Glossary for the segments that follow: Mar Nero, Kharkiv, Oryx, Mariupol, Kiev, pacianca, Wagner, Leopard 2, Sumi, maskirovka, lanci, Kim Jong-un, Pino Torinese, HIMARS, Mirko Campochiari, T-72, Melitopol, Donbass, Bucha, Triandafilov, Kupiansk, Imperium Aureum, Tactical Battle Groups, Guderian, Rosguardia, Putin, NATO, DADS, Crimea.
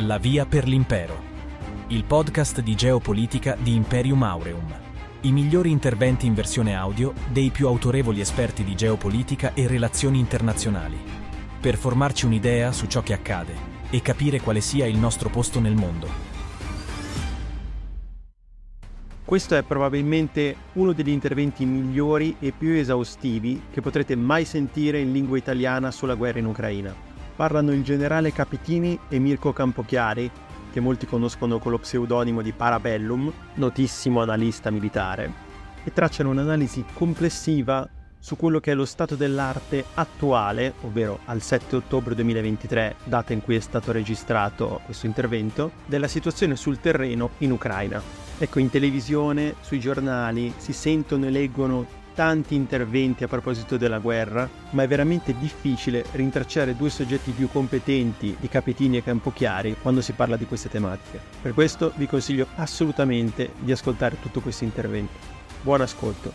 La via per l'impero. Il podcast di geopolitica di Imperium Aureum. I migliori interventi in versione audio dei più autorevoli esperti di geopolitica e relazioni internazionali. Per formarci un'idea su ciò che accade e capire quale sia il nostro posto nel mondo. Questo è probabilmente uno degli interventi migliori e più esaustivi che potrete mai sentire in lingua italiana sulla guerra in Ucraina. Parlano il generale Capitini e Mirko Campochiari, che molti conoscono con lo pseudonimo di Parabellum, notissimo analista militare, e tracciano un'analisi complessiva su quello che è lo stato dell'arte attuale, ovvero al 7 ottobre 2023, data in cui è stato registrato questo intervento, della situazione sul terreno in Ucraina. Ecco, in televisione, sui giornali, si sentono e leggono tanti interventi a proposito della guerra, ma è veramente difficile rintracciare due soggetti più competenti di Capitini e Campochiari quando si parla di queste tematiche. Per questo vi consiglio assolutamente di ascoltare tutto questo intervento. Buon ascolto.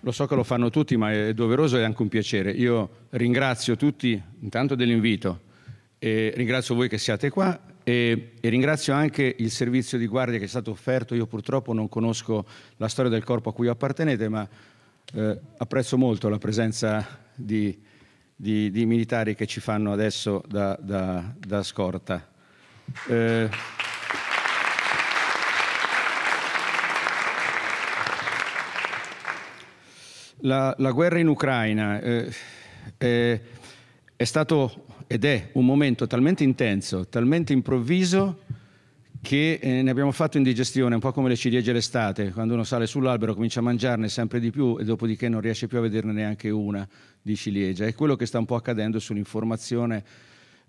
Lo so che lo fanno tutti, ma è doveroso e anche un piacere. Io ringrazio tutti intanto dell'invito, e ringrazio voi che siate qua e ringrazio anche il servizio di guardia che è stato offerto. Io purtroppo non conosco la storia del corpo a cui appartenete, ma apprezzo molto la presenza di militari che ci fanno adesso da scorta. La guerra in Ucraina è stato ed è un momento talmente intenso, talmente improvviso, che ne abbiamo fatto indigestione, un po' come le ciliegie l'estate, quando uno sale sull'albero comincia a mangiarne sempre di più e dopodiché non riesce più a vederne neanche una di ciliegia. È quello che sta un po' accadendo sull'informazione,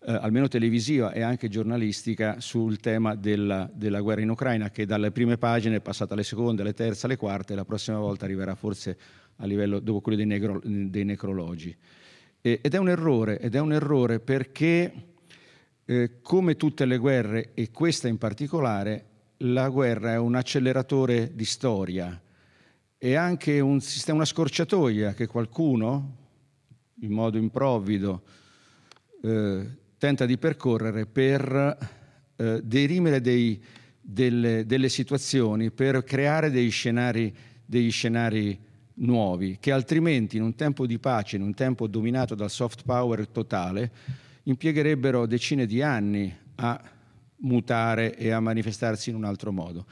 almeno televisiva e anche giornalistica, sul tema della guerra in Ucraina, che dalle prime pagine è passata alle seconde, alle terze, alle quarte, e la prossima volta arriverà forse a livello dopo quello dei necrologi. Ed è un errore perché... come tutte le guerre, e questa in particolare, la guerra è un acceleratore di storia e anche una scorciatoia che qualcuno, in modo improvvido, tenta di percorrere per derimere delle situazioni, per creare degli scenari nuovi, che altrimenti in un tempo di pace, in un tempo dominato dal soft power totale, impiegherebbero decine di anni a mutare e a manifestarsi in un altro modo.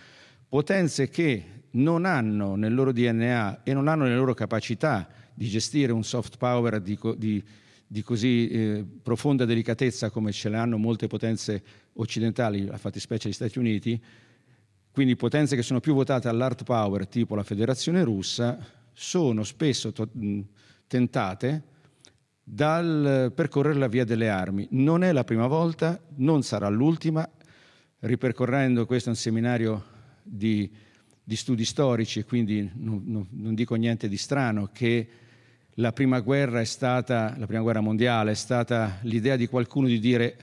Potenze che non hanno nel loro DNA e non hanno nelle loro capacità di gestire un soft power di così profonda delicatezza come ce l'hanno molte potenze occidentali, a fattispecie gli Stati Uniti, quindi potenze che sono più votate all'hard power, tipo la Federazione Russa, sono spesso tentate dal percorrere la via delle armi. Non è la prima volta, non sarà l'ultima. Ripercorrendo questo, è un seminario di studi storici, quindi non dico niente di strano che la prima guerra mondiale è stata l'idea di qualcuno di dire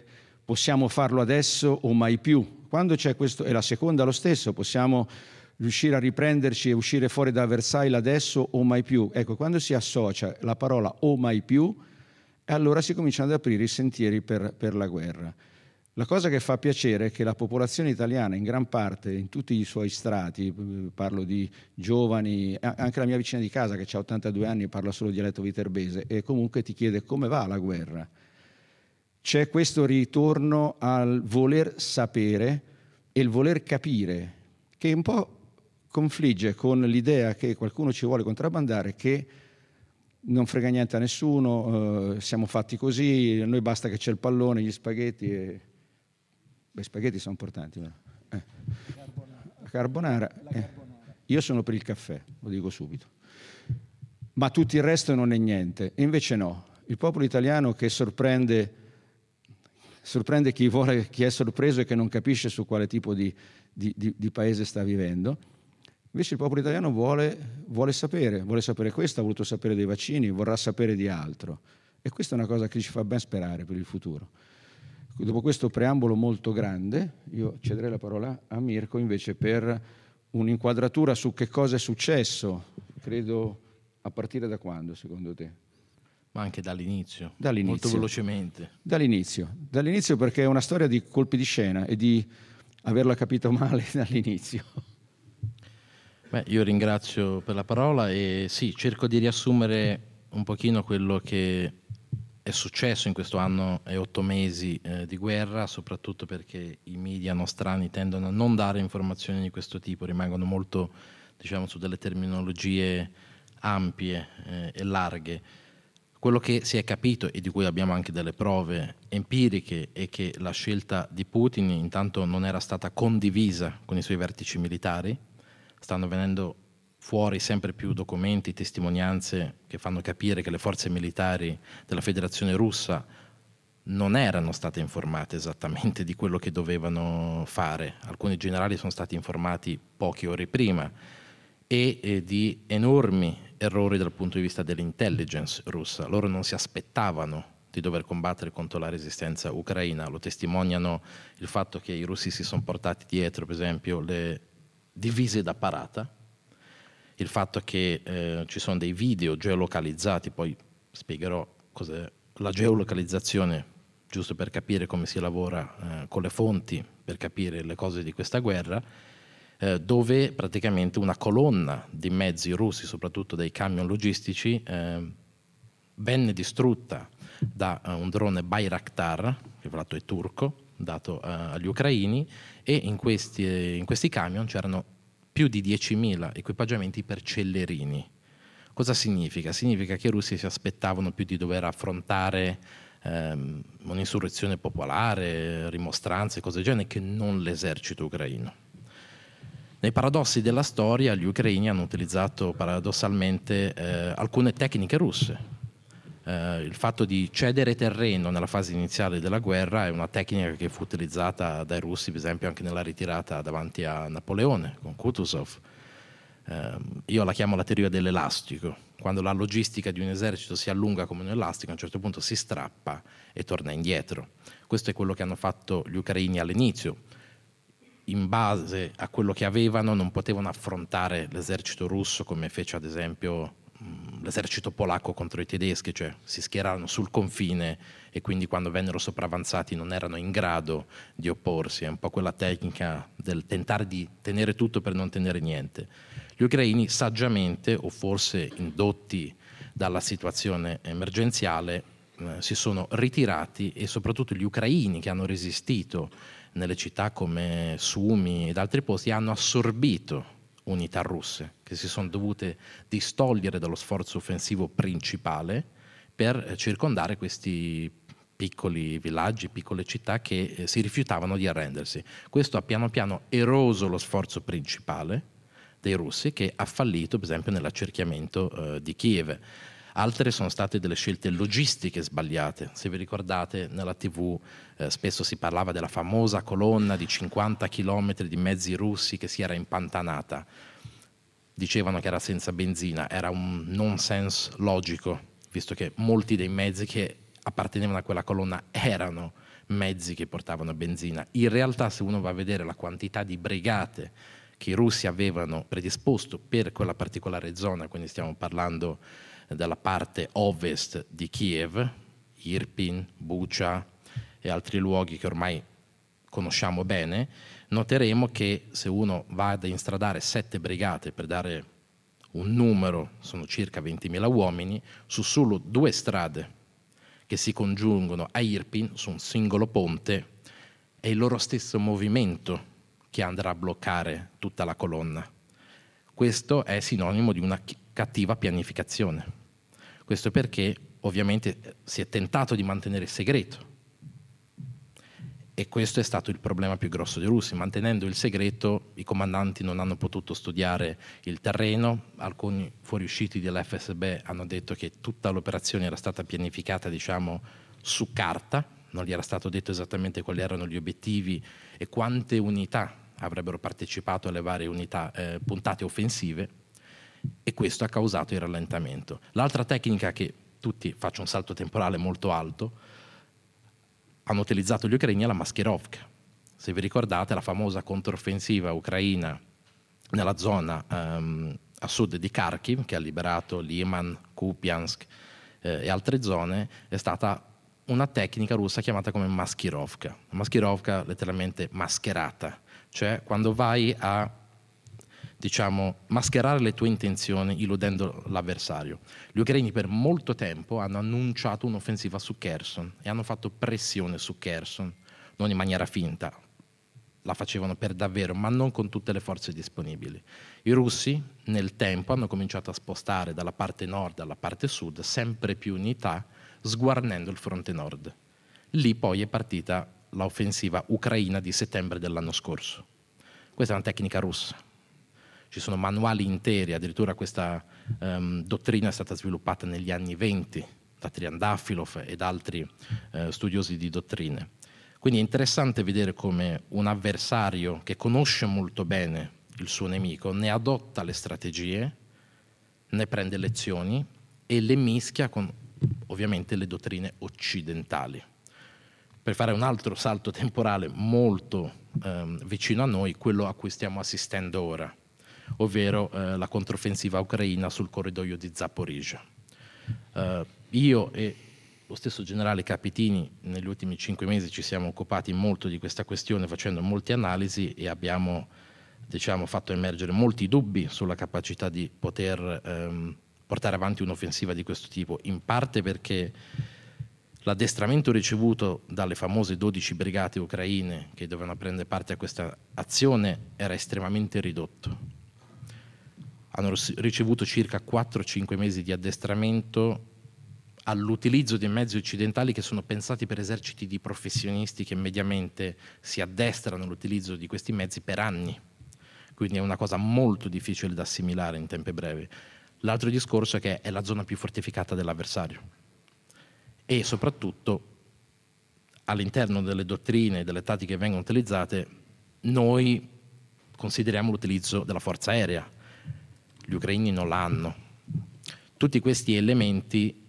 possiamo farlo adesso o mai più. Quando c'è questo, e la seconda lo stesso, possiamo riuscire a riprenderci e uscire fuori da Versailles adesso o mai più. Ecco, quando si associa la parola o mai più, allora si cominciano ad aprire i sentieri per la guerra. La cosa che fa piacere è che la popolazione italiana, in gran parte, in tutti i suoi strati, parlo di giovani, anche la mia vicina di casa che ha 82 anni e parla solo dialetto viterbese, e comunque ti chiede come va la guerra. C'è questo ritorno al voler sapere e il voler capire, che un po' confligge con l'idea che qualcuno ci vuole contrabbandare, che non frega niente a nessuno, siamo fatti così, a noi basta che c'è il pallone, gli spaghetti e... Beh, spaghetti sono importanti, però. La carbonara. Io sono per il caffè, lo dico subito. Ma tutto il resto non è niente. E invece no, il popolo italiano che sorprende chi è sorpreso e che non capisce su quale tipo di paese sta vivendo. Invece il popolo italiano vuole sapere questo, ha voluto sapere dei vaccini, vorrà sapere di altro, e questa è una cosa che ci fa ben sperare per il futuro. Dopo questo preambolo molto grande, io cederei la parola a Mirko invece per un'inquadratura su che cosa è successo, credo a partire da quando, secondo te? Ma anche dall'inizio, molto velocemente. Dall'inizio perché è una storia di colpi di scena e di averla capito male dall'inizio. Beh, io ringrazio per la parola e sì, cerco di riassumere un pochino quello che è successo in questo anno e 8 mesi di guerra, soprattutto perché i media nostrani tendono a non dare informazioni di questo tipo, rimangono molto, diciamo, su delle terminologie ampie e larghe. Quello che si è capito e di cui abbiamo anche delle prove empiriche è che la scelta di Putin intanto non era stata condivisa con i suoi vertici militari. Stanno venendo fuori sempre più documenti, testimonianze che fanno capire che le forze militari della Federazione Russa non erano state informate esattamente di quello che dovevano fare. Alcuni generali sono stati informati poche ore prima e di enormi errori dal punto di vista dell'intelligence russa. Loro non si aspettavano di dover combattere contro la resistenza ucraina, lo testimoniano il fatto che i russi si sono portati dietro, per esempio, le divise da parata, il fatto che ci sono dei video geolocalizzati, poi spiegherò cos'è la geolocalizzazione, giusto per capire come si lavora con le fonti, per capire le cose di questa guerra, dove praticamente una colonna di mezzi russi, soprattutto dei camion logistici, venne distrutta da un drone Bayraktar, che tra l'altro è turco, dato agli ucraini, e in questi camion c'erano più di 10.000 equipaggiamenti per cellerini. Cosa significa? Significa che i russi si aspettavano più di dover affrontare un'insurrezione popolare, rimostranze, cose del genere, che non l'esercito ucraino. Nei paradossi della storia gli ucraini hanno utilizzato paradossalmente alcune tecniche russe. Il fatto di cedere terreno nella fase iniziale della guerra è una tecnica che fu utilizzata dai russi, per esempio, anche nella ritirata davanti a Napoleone con Kutuzov. Io la chiamo la teoria dell'elastico. Quando la logistica di un esercito si allunga come un elastico, a un certo punto si strappa e torna indietro. Questo è quello che hanno fatto gli ucraini all'inizio. In base a quello che avevano non potevano affrontare l'esercito russo come fece ad esempio l'esercito polacco contro i tedeschi, cioè si schierarono sul confine e quindi quando vennero sopravanzati non erano in grado di opporsi. È un po' quella tecnica del tentare di tenere tutto per non tenere niente. Gli ucraini saggiamente, o forse indotti dalla situazione emergenziale, si sono ritirati, e soprattutto gli ucraini che hanno resistito nelle città come Sumi ed altri posti hanno assorbito unità russe che si sono dovute distogliere dallo sforzo offensivo principale per circondare questi piccoli villaggi, piccole città che si rifiutavano di arrendersi. Questo ha piano piano eroso lo sforzo principale dei russi, che ha fallito per esempio nell'accerchiamento di Kiev. Altre sono state delle scelte logistiche sbagliate. Se vi ricordate, nella TV spesso si parlava della famosa colonna di 50 chilometri di mezzi russi che si era impantanata. Dicevano che era senza benzina, era un nonsense logico, visto che molti dei mezzi che appartenevano a quella colonna erano mezzi che portavano benzina. In realtà, se uno va a vedere la quantità di brigate che i russi avevano predisposto per quella particolare zona, quindi stiamo parlando dalla parte ovest di Kiev, Irpin, Bucha e altri luoghi che ormai conosciamo bene, noteremo che se uno va ad instradare 7 brigate, per dare un numero, sono circa 20.000 uomini, su solo 2 strade che si congiungono a Irpin, su un singolo ponte, è il loro stesso movimento che andrà a bloccare tutta la colonna. Questo è sinonimo di una cattiva pianificazione. Questo perché ovviamente si è tentato di mantenere il segreto, e questo è stato il problema più grosso dei russi. Mantenendo il segreto, i comandanti non hanno potuto studiare il terreno. Alcuni fuoriusciti dell'FSB hanno detto che tutta l'operazione era stata pianificata, diciamo, su carta, non gli era stato detto esattamente quali erano gli obiettivi e quante unità avrebbero partecipato alle varie unità puntate offensive, e questo ha causato il rallentamento. L'altra tecnica che tutti, faccio un salto temporale molto alto, hanno utilizzato gli ucraini è la mascherovka. Se vi ricordate, la famosa controffensiva ucraina nella zona a sud di Kharkiv, che ha liberato Liman, Kupiansk e altre zone è stata una tecnica russa chiamata come maskirovka. Maskirovka letteralmente mascherata, cioè quando vai a, diciamo, mascherare le tue intenzioni illudendo l'avversario. Gli ucraini per molto tempo hanno annunciato un'offensiva su Kherson e hanno fatto pressione su Kherson, non in maniera finta, la facevano per davvero, ma non con tutte le forze disponibili. I russi nel tempo hanno cominciato a spostare dalla parte nord alla parte sud sempre più unità, sguarnendo il fronte nord. Lì poi è partita l'offensiva ucraina di settembre dell'anno scorso. Questa è una tecnica russa. Ci sono manuali interi, addirittura questa dottrina è stata sviluppata negli anni 20 da Triandafilov ed altri studiosi di dottrine. Quindi è interessante vedere come un avversario che conosce molto bene il suo nemico ne adotta le strategie, ne prende lezioni e le mischia con ovviamente le dottrine occidentali. Per fare un altro salto temporale molto vicino a noi, quello a cui stiamo assistendo ora, ovvero la controffensiva ucraina sul corridoio di Zaporizhzhia. Io e lo stesso generale Capitini negli ultimi 5 mesi ci siamo occupati molto di questa questione facendo molte analisi e abbiamo, diciamo, fatto emergere molti dubbi sulla capacità di poter portare avanti un'offensiva di questo tipo, in parte perché l'addestramento ricevuto dalle famose 12 brigate ucraine che dovevano prendere parte a questa azione era estremamente ridotto. Hanno ricevuto circa 4-5 mesi di addestramento all'utilizzo di mezzi occidentali che sono pensati per eserciti di professionisti che mediamente si addestrano all'utilizzo di questi mezzi per anni. Quindi è una cosa molto difficile da assimilare in tempi brevi. L'altro discorso è che è la zona più fortificata dell'avversario e soprattutto all'interno delle dottrine e delle tattiche che vengono utilizzate noi consideriamo l'utilizzo della forza aerea. Gli ucraini non l'hanno. Tutti questi elementi,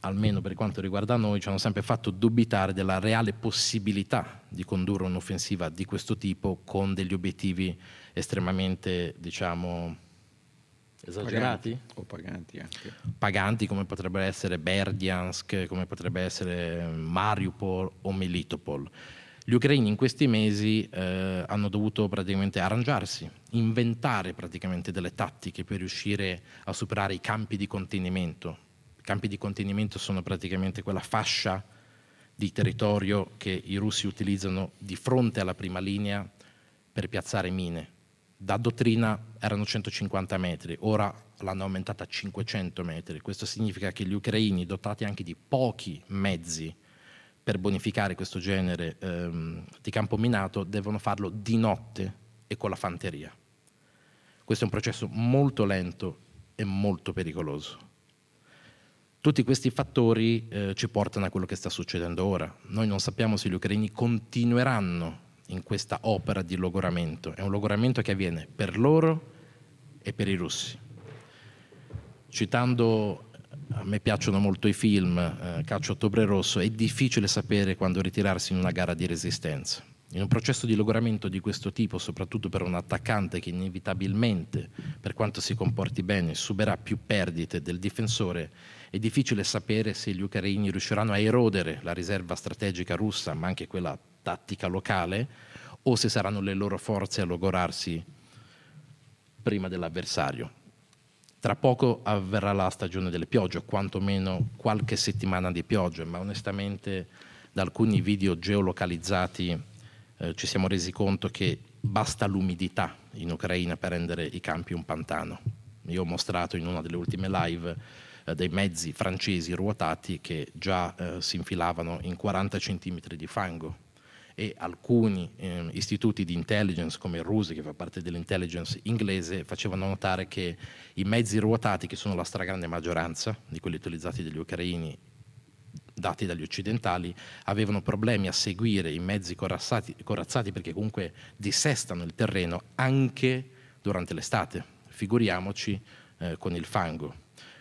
almeno per quanto riguarda noi, ci hanno sempre fatto dubitare della reale possibilità di condurre un'offensiva di questo tipo con degli obiettivi estremamente, diciamo, esagerati o paganti anche. Paganti come potrebbero essere Berdiansk, come potrebbe essere Mariupol o Melitopol. Gli ucraini in questi mesi hanno dovuto praticamente arrangiarsi, inventare praticamente delle tattiche per riuscire a superare i campi di contenimento. I campi di contenimento sono praticamente quella fascia di territorio che i russi utilizzano di fronte alla prima linea per piazzare mine. Da dottrina erano 150 metri, ora l'hanno aumentata a 500 metri. Questo significa che gli ucraini, dotati anche di pochi mezzi per bonificare questo genere di campo minato, devono farlo di notte e con la fanteria. Questo è un processo molto lento e molto pericoloso. Tutti questi fattori ci portano a quello che sta succedendo ora. Noi non sappiamo se gli ucraini continueranno in questa opera di logoramento. È un logoramento che avviene per loro e per i russi. Citando, a me piacciono molto i film, Caccia a Ottobre Rosso, è difficile sapere quando ritirarsi in una gara di resistenza. In un processo di logoramento di questo tipo, soprattutto per un attaccante che inevitabilmente, per quanto si comporti bene, subirà più perdite del difensore, è difficile sapere se gli ucraini riusciranno a erodere la riserva strategica russa, ma anche quella tattica locale, o se saranno le loro forze a logorarsi prima dell'avversario. Tra poco avverrà la stagione delle piogge, o quantomeno qualche settimana di piogge, ma onestamente da alcuni video geolocalizzati ci siamo resi conto che basta l'umidità in Ucraina per rendere i campi un pantano. Io ho mostrato in una delle ultime live dei mezzi francesi ruotati che già si infilavano in 40 centimetri di fango e alcuni istituti di intelligence come il RUSI, che fa parte dell'intelligence inglese, facevano notare che i mezzi ruotati, che sono la stragrande maggioranza di quelli utilizzati dagli ucraini dati dagli occidentali, avevano problemi a seguire i mezzi corazzati perché comunque dissestano il terreno anche durante l'estate, figuriamoci con il fango.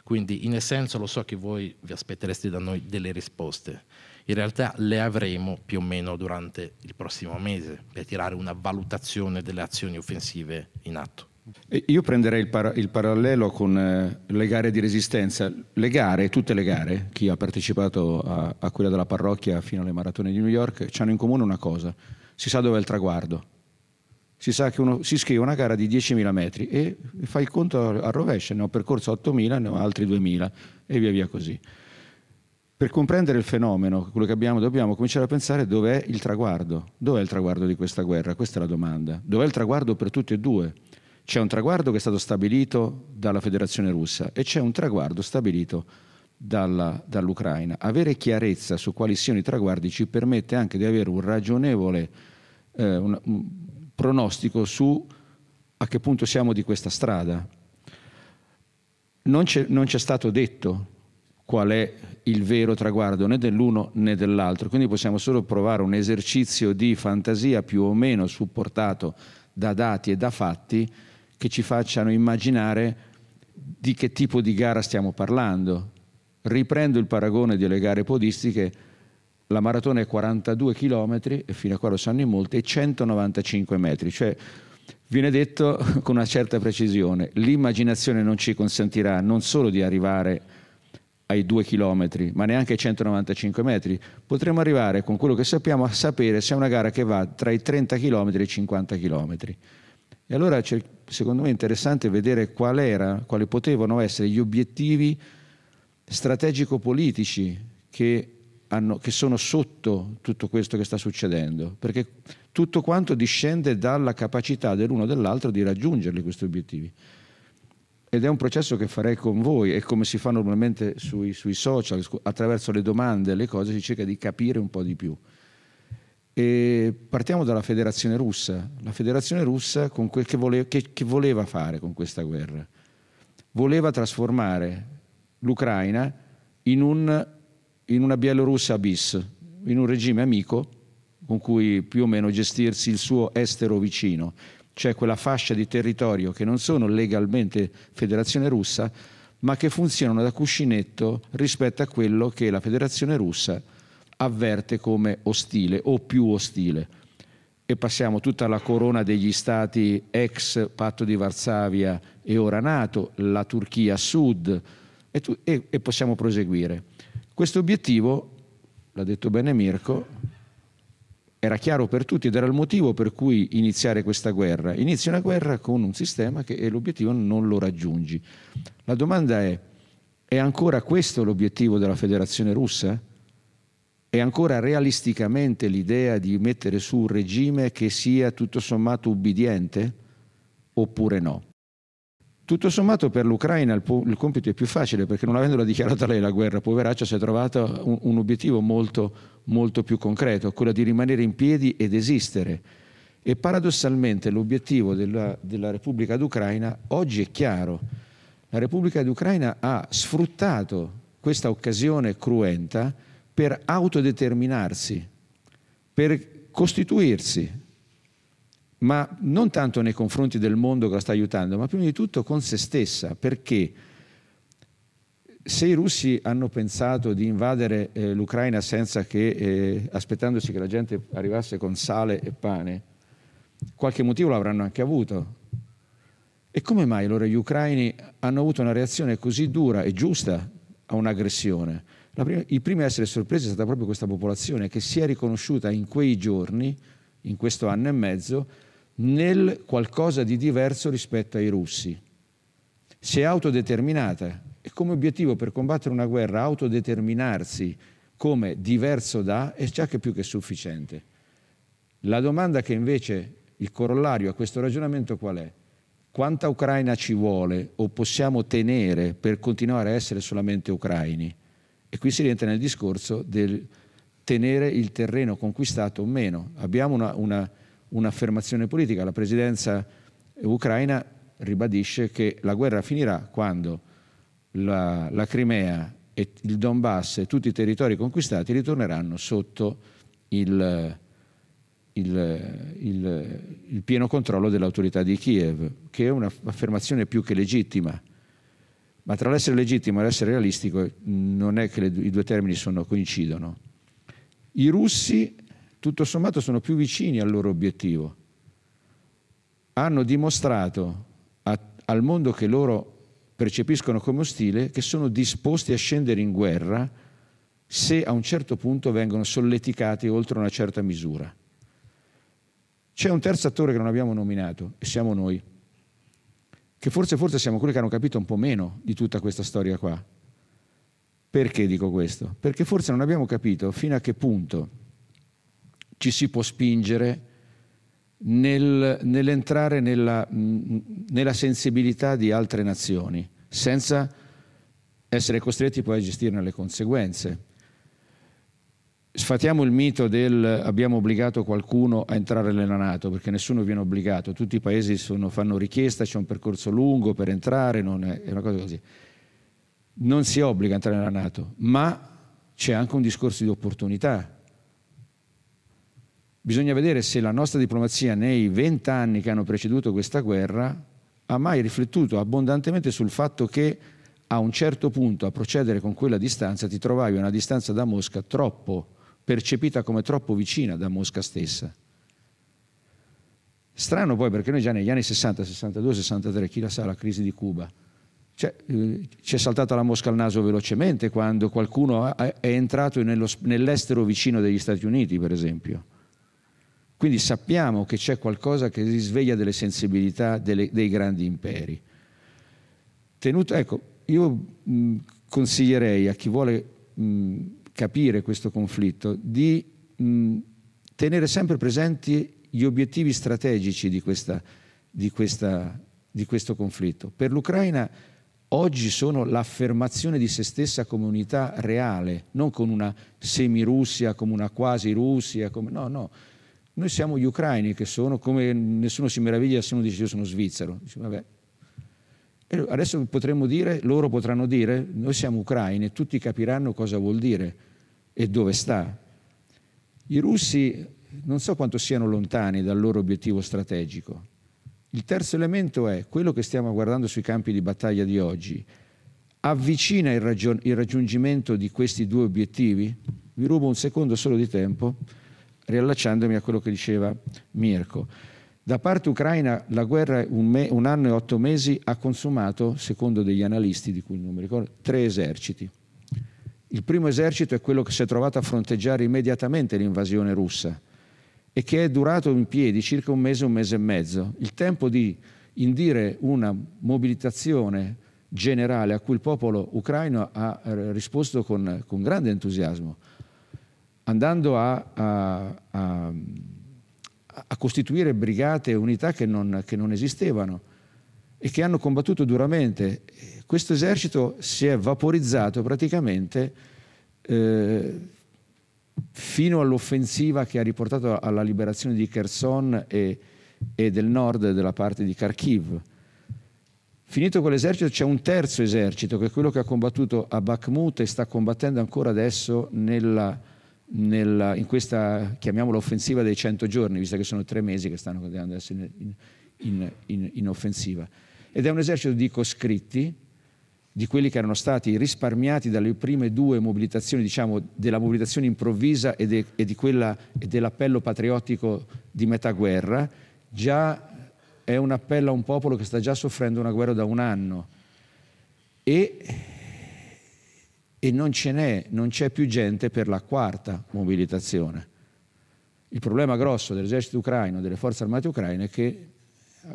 Quindi in essenza lo so che voi vi aspettereste da noi delle risposte, in realtà le avremo più o meno durante il prossimo mese per tirare una valutazione delle azioni offensive in atto. Io prenderei il parallelo con le gare di resistenza. Le gare, tutte le gare, chi ha partecipato a quella della parrocchia fino alle maratone di New York, hanno in comune una cosa: si sa dove è il traguardo. Si sa che uno si iscrive a una gara di 10.000 metri e fa il conto a rovescio, ne ho percorso 8.000, ne ho altri 2.000 e via via così. Per comprendere il fenomeno, quello che abbiamo, dobbiamo cominciare a pensare dov'è il traguardo. Dov'è il traguardo di questa guerra? Questa è la domanda. Dov'è il traguardo per tutti e due? C'è un traguardo che è stato stabilito dalla Federazione Russa e c'è un traguardo stabilito dall'Ucraina. Avere chiarezza su quali siano i traguardi ci permette anche di avere un ragionevole un pronostico su a che punto siamo di questa strada. Non c'è stato detto qual è il vero traguardo né dell'uno né dell'altro, quindi possiamo solo provare un esercizio di fantasia più o meno supportato da dati e da fatti che ci facciano immaginare di che tipo di gara stiamo parlando. Riprendo il paragone delle gare podistiche: la maratona è 42 km, e fino a qua lo sanno in molti, e 195 metri, cioè viene detto con una certa precisione. L'immaginazione non ci consentirà non solo di arrivare ai 2 km, ma neanche ai 195 metri. Potremmo arrivare, con quello che sappiamo, a sapere se è una gara che va tra i 30 km e i 50 km. E allora, secondo me, è interessante vedere quali potevano essere gli obiettivi strategico-politici che sono sotto tutto questo che sta succedendo, perché tutto quanto discende dalla capacità dell'uno o dell'altro di raggiungerli questi obiettivi. Ed è un processo che farei con voi, e come si fa normalmente sui social, attraverso le domande, le cose, si cerca di capire un po' di più. E partiamo dalla Federazione Russa. La Federazione Russa con quel che voleva fare con questa guerra. Voleva trasformare l'Ucraina in una Bielorussia bis, in un regime amico con cui più o meno gestirsi il suo estero vicino, cioè quella fascia di territorio che non sono legalmente Federazione Russa, ma che funzionano da cuscinetto rispetto a quello che la Federazione Russa avverte come ostile o più ostile. E passiamo tutta la corona degli stati ex Patto di Varsavia e ora NATO, la Turchia Sud, e possiamo proseguire. Questo obiettivo, l'ha detto bene Mirko, era chiaro per tutti ed era il motivo per cui iniziare questa guerra. Inizi una guerra con un sistema che l'obiettivo non lo raggiungi. La domanda è ancora questo l'obiettivo della Federazione Russa? È ancora realisticamente l'idea di mettere su un regime che sia tutto sommato ubbidiente oppure no? Tutto sommato per l'Ucraina il compito è più facile, perché non avendola dichiarata lei la guerra, poveraccia, si è trovata un obiettivo molto, molto più concreto, quello di rimanere in piedi ed esistere. E paradossalmente l'obiettivo della Repubblica d'Ucraina oggi è chiaro. La Repubblica d'Ucraina ha sfruttato questa occasione cruenta per autodeterminarsi, per costituirsi, ma non tanto nei confronti del mondo che la sta aiutando, ma prima di tutto con se stessa, perché se i russi hanno pensato di invadere l'Ucraina senza che, aspettandosi che la gente arrivasse con sale e pane, qualche motivo l'avranno anche avuto. E come mai allora gli ucraini hanno avuto una reazione così dura e giusta a un'aggressione? I primi a essere sorpresi è stata proprio questa popolazione, che si è riconosciuta in quei giorni, in questo anno e mezzo, nel qualcosa di diverso rispetto ai russi. Si è autodeterminata, e come obiettivo per combattere una guerra autodeterminarsi come diverso da è già che più che sufficiente. La domanda che invece, il corollario a questo ragionamento qual è? Quanta Ucraina ci vuole o possiamo tenere per continuare a essere solamente ucraini? E qui si rientra nel discorso del tenere il terreno conquistato o meno. Abbiamo un'affermazione politica. La presidenza ucraina ribadisce che la guerra finirà quando la Crimea e il Donbass e tutti i territori conquistati ritorneranno sotto il pieno controllo dell'autorità di Kiev, che è un'affermazione più che legittima. Ma tra l'essere legittimo e l'essere realistico non è che i due termini coincidono. I russi, tutto sommato, sono più vicini al loro obiettivo. Hanno dimostrato al mondo che loro percepiscono come ostile, che sono disposti a scendere in guerra se a un certo punto vengono solleticati oltre una certa misura. C'è un terzo attore che non abbiamo nominato, e siamo noi, che forse siamo quelli che hanno capito un po' meno di tutta questa storia qua. Perché dico questo? Perché forse non abbiamo capito fino a che punto ci si può spingere nell'entrare nella sensibilità di altre nazioni, senza essere costretti poi a gestirne le conseguenze. Sfatiamo il mito del abbiamo obbligato qualcuno a entrare nella NATO, perché nessuno viene obbligato, tutti i paesi fanno richiesta, c'è un percorso lungo per entrare, è una cosa così. Non si obbliga a entrare nella NATO, ma c'è anche un discorso di opportunità. Bisogna vedere se la nostra diplomazia nei 20 anni che hanno preceduto questa guerra ha mai riflettuto abbondantemente sul fatto che a un certo punto a procedere con quella distanza ti trovavi a una distanza da Mosca troppo, percepita come troppo vicina da Mosca stessa. Strano poi, perché noi già negli anni 60, 62, 63, chi la sa, la crisi di Cuba, cioè, ci è saltata la mosca al naso velocemente quando qualcuno è entrato nell'estero vicino degli Stati Uniti, per esempio. Quindi sappiamo che c'è qualcosa che risveglia delle sensibilità dei grandi imperi. Ecco, io consiglierei a chi vuole capire questo conflitto di tenere sempre presenti gli obiettivi strategici di questo conflitto. Per l'Ucraina oggi sono l'affermazione di se stessa come unità reale, non con una semi-Russia, come una quasi-Russia, no, no. Noi siamo gli ucraini, che sono, come nessuno si meraviglia se uno dice io sono svizzero. Dice, vabbè. E adesso potremmo dire, loro potranno dire, noi siamo ucraini e tutti capiranno cosa vuol dire e dove sta. I russi non so quanto siano lontani dal loro obiettivo strategico. Il terzo elemento è quello che stiamo guardando sui campi di battaglia di oggi. Avvicina il raggiungimento di questi due obiettivi? Vi rubo un secondo solo di tempo, riallacciandomi a quello che diceva Mirko. Da parte ucraina la guerra, un anno e 8 mesi, ha consumato, secondo degli analisti di cui non mi ricordo, 3 eserciti. Il primo esercito è quello che si è trovato a fronteggiare immediatamente l'invasione russa e che è durato in piedi circa 1 mese, 1 mese e mezzo, il tempo di indire una mobilitazione generale a cui il popolo ucraino ha risposto con grande entusiasmo, andando a costituire brigate e unità che non esistevano e che hanno combattuto duramente. Questo esercito si è vaporizzato praticamente fino all'offensiva che ha riportato alla liberazione di Kherson e del nord della parte di Kharkiv. Finito quell'esercito c'è un terzo esercito, che è quello che ha combattuto a Bakhmut e sta combattendo ancora adesso in questa, chiamiamola, offensiva dei 100 giorni, visto che sono 3 mesi che stanno continuando ad essere in offensiva. Ed è un esercito di coscritti, di quelli che erano stati risparmiati dalle prime 2 mobilitazioni, diciamo, della mobilitazione improvvisa e dell'appello patriottico di metà guerra. Già è un appello a un popolo che sta già soffrendo una guerra da 1 anno e non c'è più gente per la 4ª mobilitazione. Il problema grosso dell'esercito ucraino, delle forze armate ucraine, è che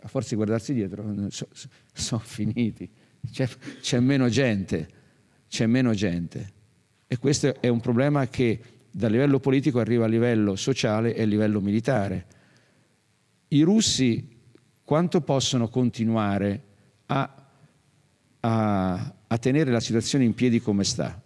a forza di guardarsi dietro sono finiti, c'è meno gente, e questo è un problema che dal livello politico arriva a livello sociale e a livello militare. I russi quanto possono continuare a tenere la situazione in piedi come sta?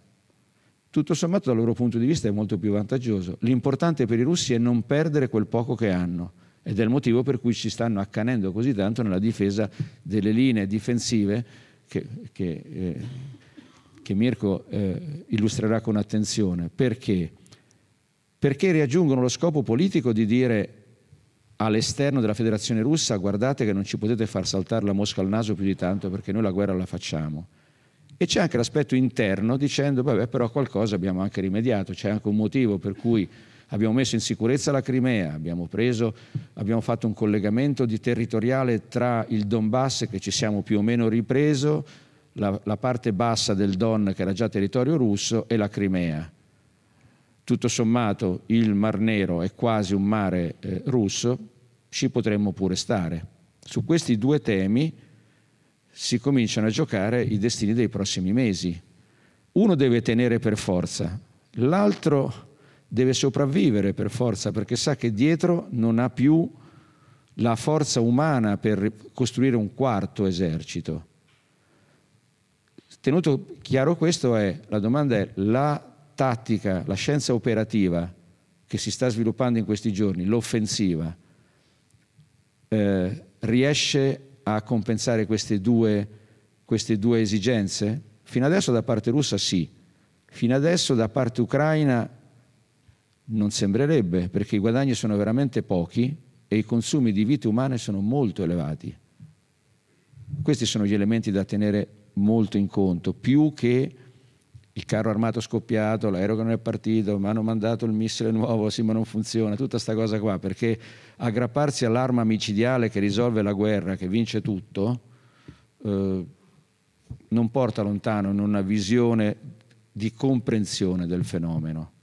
Tutto sommato dal loro punto di vista è molto più vantaggioso. L'importante per i russi è non perdere quel poco che hanno, ed è il motivo per cui ci stanno accanendo così tanto nella difesa delle linee difensive che Mirko illustrerà con attenzione. Perché? Perché raggiungono lo scopo politico di dire all'esterno della Federazione Russa: guardate che non ci potete far saltare la mosca al naso più di tanto, perché noi la guerra la facciamo. E c'è anche l'aspetto interno, dicendo vabbè, però qualcosa abbiamo anche rimediato, c'è anche un motivo per cui Abbiamo messo in sicurezza la Crimea, abbiamo fatto un collegamento territoriale tra il Donbass, che ci siamo più o meno ripreso, la parte bassa del Don, che era già territorio russo, e la Crimea. Tutto sommato il Mar Nero è quasi un mare russo, ci potremmo pure stare. Su questi due temi si cominciano a giocare i destini dei prossimi mesi. Uno deve tenere per forza, l'altro deve sopravvivere per forza, perché sa che dietro non ha più la forza umana per costruire un quarto esercito. Tenuto chiaro questo, la domanda è: la tattica, la scienza operativa che si sta sviluppando in questi giorni, l'offensiva, riesce a compensare queste due esigenze? Fino adesso da parte russa sì, fino adesso da parte ucraina non sembrerebbe, perché i guadagni sono veramente pochi e i consumi di vite umane sono molto elevati. Questi sono gli elementi da tenere molto in conto, più che il carro armato scoppiato, l'aereo che non è partito, mi hanno mandato il missile nuovo, sì ma non funziona, tutta sta cosa qua, perché aggrapparsi all'arma micidiale che risolve la guerra, che vince tutto, non porta lontano in una visione di comprensione del fenomeno.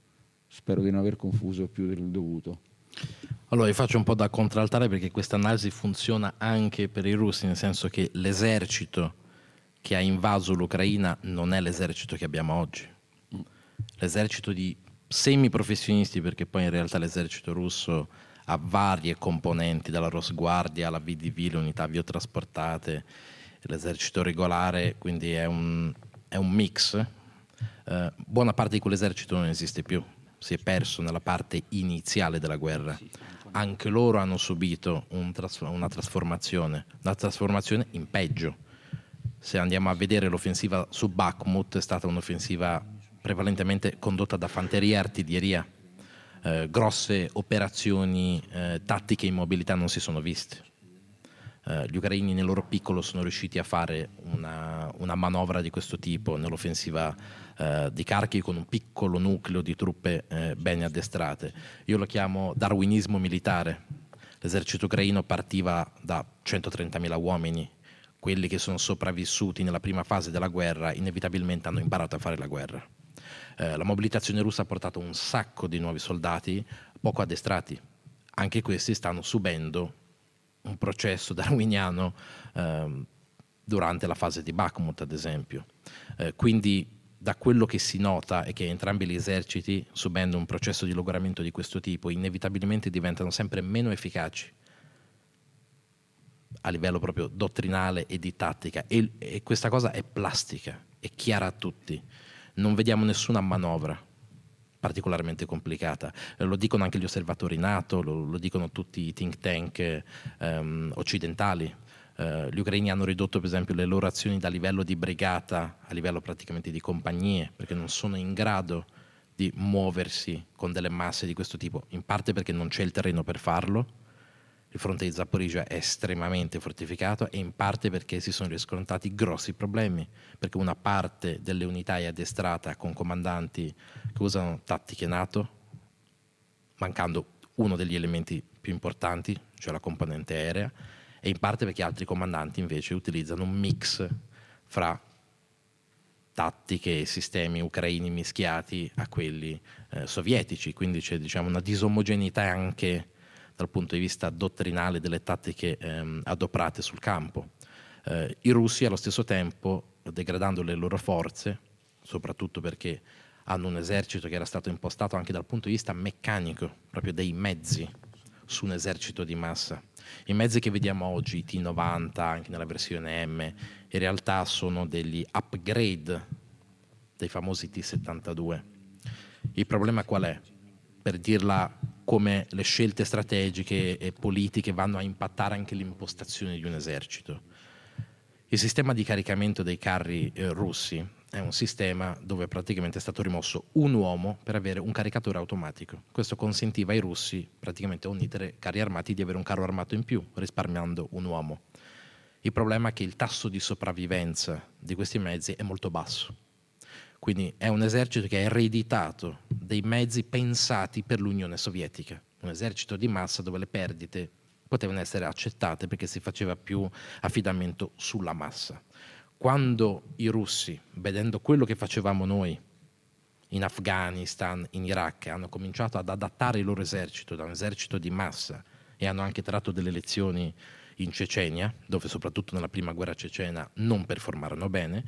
Spero di non aver confuso più del dovuto. Allora vi faccio un po' da contraltare, perché questa analisi funziona anche per i russi, nel senso che l'esercito che ha invaso l'Ucraina non è l'esercito che abbiamo oggi. L'esercito di semiprofessionisti, perché poi in realtà l'esercito russo ha varie componenti, dalla Rosguardia alla VDV, le unità aviotrasportate, l'esercito regolare, quindi è un mix. Buona parte di quell'esercito non esiste più, si è perso nella parte iniziale della guerra. Anche loro hanno subito una trasformazione in peggio. Se andiamo a vedere, l'offensiva su Bakhmut è stata un'offensiva prevalentemente condotta da fanteria e artiglieria. Grosse operazioni tattiche in mobilità non si sono viste. Gli ucraini nel loro piccolo sono riusciti a fare una manovra di questo tipo nell'offensiva di Kharkiv, con un piccolo nucleo di truppe ben addestrate. Io lo chiamo darwinismo militare. L'esercito ucraino partiva da 130.000 uomini. Quelli che sono sopravvissuti nella prima fase della guerra inevitabilmente hanno imparato a fare la guerra. La mobilitazione russa ha portato un sacco di nuovi soldati poco addestrati. Anche questi stanno subendo un processo darwiniano durante la fase di Bakhmut, ad esempio. Quindi da quello che si nota è che entrambi gli eserciti, subendo un processo di logoramento di questo tipo, inevitabilmente diventano sempre meno efficaci a livello proprio dottrinale e di tattica, e questa cosa è plastica, è chiara a tutti. Non vediamo nessuna manovra particolarmente complicata. Lo dicono anche gli osservatori NATO, lo dicono tutti i think tank occidentali. Gli ucraini hanno ridotto per esempio le loro azioni da livello di brigata a livello praticamente di compagnie, perché non sono in grado di muoversi con delle masse di questo tipo, in parte perché non c'è il terreno per farlo. Il fronte di Zaporizhzhia è estremamente fortificato, e in parte perché si sono riscontrati grossi problemi, perché una parte delle unità è addestrata con comandanti che usano tattiche NATO, mancando uno degli elementi più importanti, cioè la componente aerea, e in parte perché altri comandanti invece utilizzano un mix fra tattiche e sistemi ucraini mischiati a quelli sovietici. Quindi c'è, diciamo, una disomogeneità anche dal punto di vista dottrinale delle tattiche adoperate sul campo. I russi allo stesso tempo, degradando le loro forze, soprattutto perché hanno un esercito che era stato impostato anche dal punto di vista meccanico, proprio dei mezzi, su un esercito di massa. I mezzi che vediamo oggi, i T-90, anche nella versione M, in realtà sono degli upgrade dei famosi T-72. Il problema qual è? Per dirla come le scelte strategiche e politiche vanno a impattare anche l'impostazione di un esercito. Il sistema di caricamento dei carri russi è un sistema dove praticamente è stato rimosso un uomo per avere un caricatore automatico. Questo consentiva ai russi, praticamente ogni 3 carri armati, di avere un carro armato in più, risparmiando un uomo. Il problema è che il tasso di sopravvivenza di questi mezzi è molto basso. Quindi è un esercito che ha ereditato dei mezzi pensati per l'Unione Sovietica, un esercito di massa dove le perdite potevano essere accettate perché si faceva più affidamento sulla massa. Quando i russi, vedendo quello che facevamo noi in Afghanistan, in Iraq, hanno cominciato ad adattare il loro esercito da un esercito di massa, e hanno anche tratto delle lezioni in Cecenia, dove soprattutto nella prima guerra cecena non performarono bene,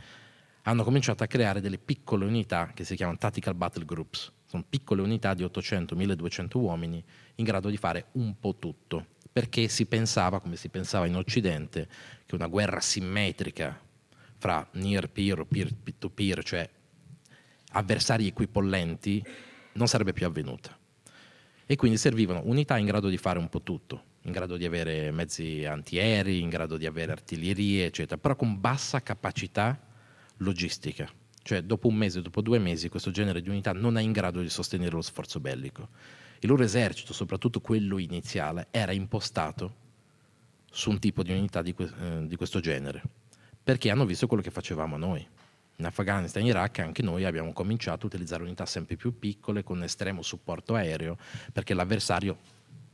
hanno cominciato a creare delle piccole unità che si chiamano Tactical Battle Groups. Sono piccole unità di 800-1200 uomini in grado di fare un po' tutto, perché si pensava, come si pensava in Occidente, che una guerra simmetrica fra near peer o peer-to-peer, cioè avversari equipollenti, non sarebbe più avvenuta. E quindi servivano unità in grado di fare un po' tutto, in grado di avere mezzi antiaerei, in grado di avere artiglierie, eccetera, però con bassa capacità logistica. Cioè dopo un mese, dopo due mesi, questo genere di unità non è in grado di sostenere lo sforzo bellico. Il loro esercito, soprattutto quello iniziale, era impostato su un tipo di unità di questo genere, perché hanno visto quello che facevamo noi. In Afghanistan e in Iraq anche noi abbiamo cominciato a utilizzare unità sempre più piccole con estremo supporto aereo, perché l'avversario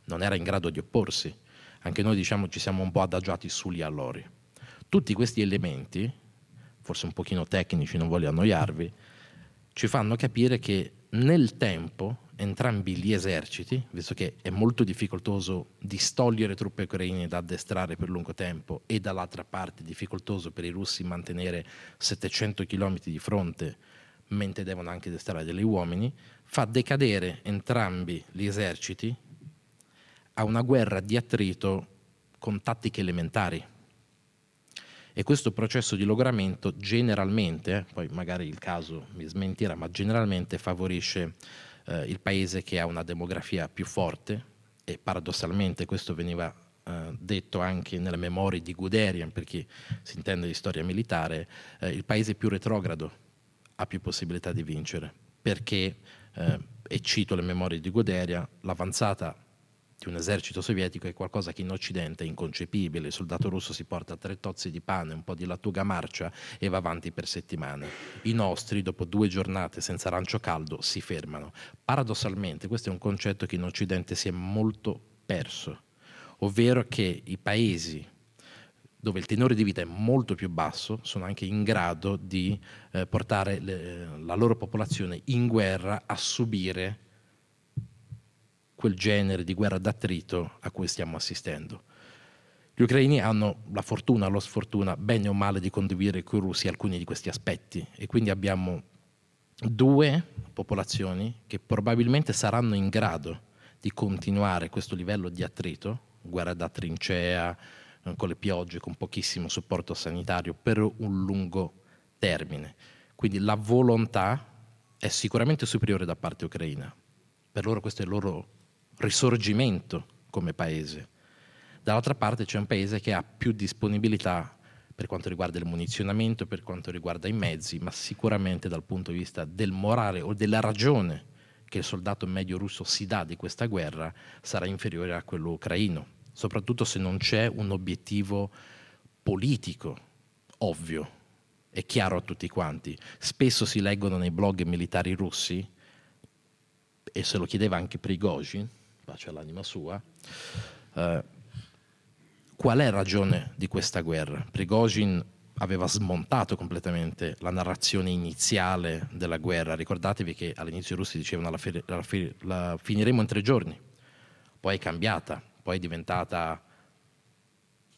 non era in grado di opporsi. Anche noi, diciamo, ci siamo un po' adagiati sugli allori. Tutti questi elementi, forse un pochino tecnici, non voglio annoiarvi, ci fanno capire che nel tempo entrambi gli eserciti, visto che è molto difficoltoso distogliere truppe ucraine da addestrare per lungo tempo e dall'altra parte difficoltoso per i russi mantenere 700 km di fronte mentre devono anche addestrare degli uomini, fa decadere entrambi gli eserciti a una guerra di attrito con tattiche elementari. E questo processo di logoramento generalmente, poi magari il caso mi smentirà, ma generalmente favorisce il paese che ha una demografia più forte, e paradossalmente questo veniva detto anche nelle memorie di Guderian, per chi si intende di storia militare, il paese più retrogrado ha più possibilità di vincere, perché, e cito le memorie di Guderian, l'avanzata di un esercito sovietico è qualcosa che in Occidente è inconcepibile. Il soldato russo si porta 3 tozzi di pane, un po' di lattuga marcia e va avanti per settimane. I nostri, dopo 2 giornate senza arancio caldo, si fermano. Paradossalmente, questo è un concetto che in Occidente si è molto perso, ovvero che i paesi dove il tenore di vita è molto più basso sono anche in grado di portare la loro popolazione in guerra a subire quel genere di guerra d'attrito a cui stiamo assistendo. Gli ucraini hanno la fortuna o la sfortuna, bene o male, di condividere con i russi alcuni di questi aspetti, e quindi abbiamo 2 popolazioni che probabilmente saranno in grado di continuare questo livello di attrito, guerra da trincea, con le piogge, con pochissimo supporto sanitario, per un lungo termine. Quindi la volontà è sicuramente superiore da parte ucraina. Per loro questo è il loro risorgimento come paese. Dall'altra parte c'è un paese che ha più disponibilità per quanto riguarda il munizionamento, per quanto riguarda i mezzi, ma sicuramente dal punto di vista del morale o della ragione che il soldato medio russo si dà di questa guerra sarà inferiore a quello ucraino, soprattutto se non c'è un obiettivo politico ovvio e chiaro a tutti quanti. Spesso si leggono nei blog militari russi, e se lo chiedeva anche Prigozhin, pace all'anima sua, qual è la ragione di questa guerra? Prigozhin aveva smontato completamente la narrazione iniziale della guerra. Ricordatevi che all'inizio i russi dicevano la finiremo in 3 giorni, poi è cambiata, poi è diventata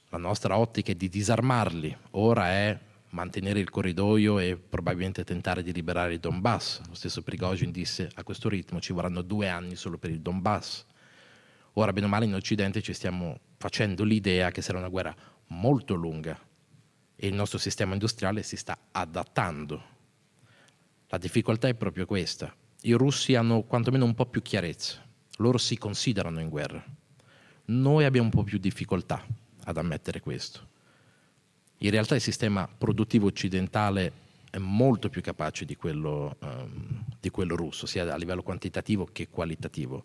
la nostra ottica di disarmarli, ora è mantenere il corridoio e probabilmente tentare di liberare il Donbass. Lo stesso Prigozhin disse: a questo ritmo ci vorranno 2 anni solo per il Donbass. Ora, bene o male, in Occidente ci stiamo facendo l'idea che sarà una guerra molto lunga e il nostro sistema industriale si sta adattando. La difficoltà è proprio questa. I russi hanno quantomeno un po' più chiarezza, loro si considerano in guerra. Noi abbiamo un po' più difficoltà ad ammettere questo. In realtà il sistema produttivo occidentale è molto più capace di quello russo, sia a livello quantitativo che qualitativo.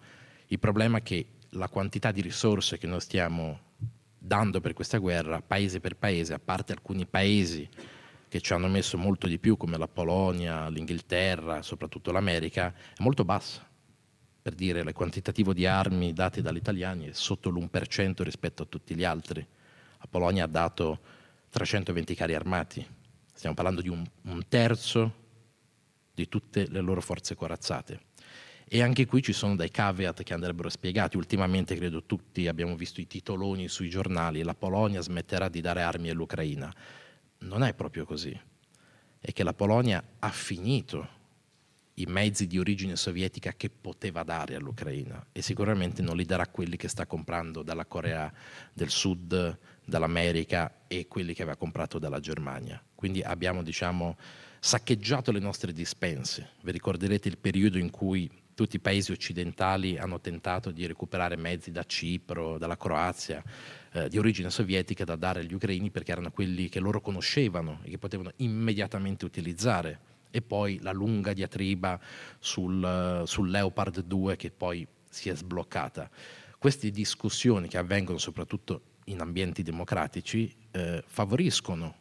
Il problema è che la quantità di risorse che noi stiamo dando per questa guerra, paese per paese, a parte alcuni paesi che ci hanno messo molto di più, come la Polonia, l'Inghilterra, soprattutto l'America, è molto bassa. Per dire, il quantitativo di armi date dagli italiani è sotto l'1% rispetto a tutti gli altri. La Polonia ha dato 320 carri armati, stiamo parlando di un terzo di tutte le loro forze corazzate. E anche qui ci sono dei caveat che andrebbero spiegati. Ultimamente credo tutti abbiamo visto i titoloni sui giornali: la Polonia smetterà di dare armi all'Ucraina. Non è proprio così. È che la Polonia ha finito i mezzi di origine sovietica che poteva dare all'Ucraina e sicuramente non li darà quelli che sta comprando dalla Corea del Sud, dall'America e quelli che aveva comprato dalla Germania. Quindi abbiamo, diciamo, saccheggiato le nostre dispense. Vi ricorderete il periodo in cui tutti i paesi occidentali hanno tentato di recuperare mezzi da Cipro, dalla Croazia, di origine sovietica, da dare agli ucraini perché erano quelli che loro conoscevano e che potevano immediatamente utilizzare. E poi la lunga diatriba sul Leopard 2 che poi si è sbloccata. Queste discussioni che avvengono soprattutto in ambienti democratici favoriscono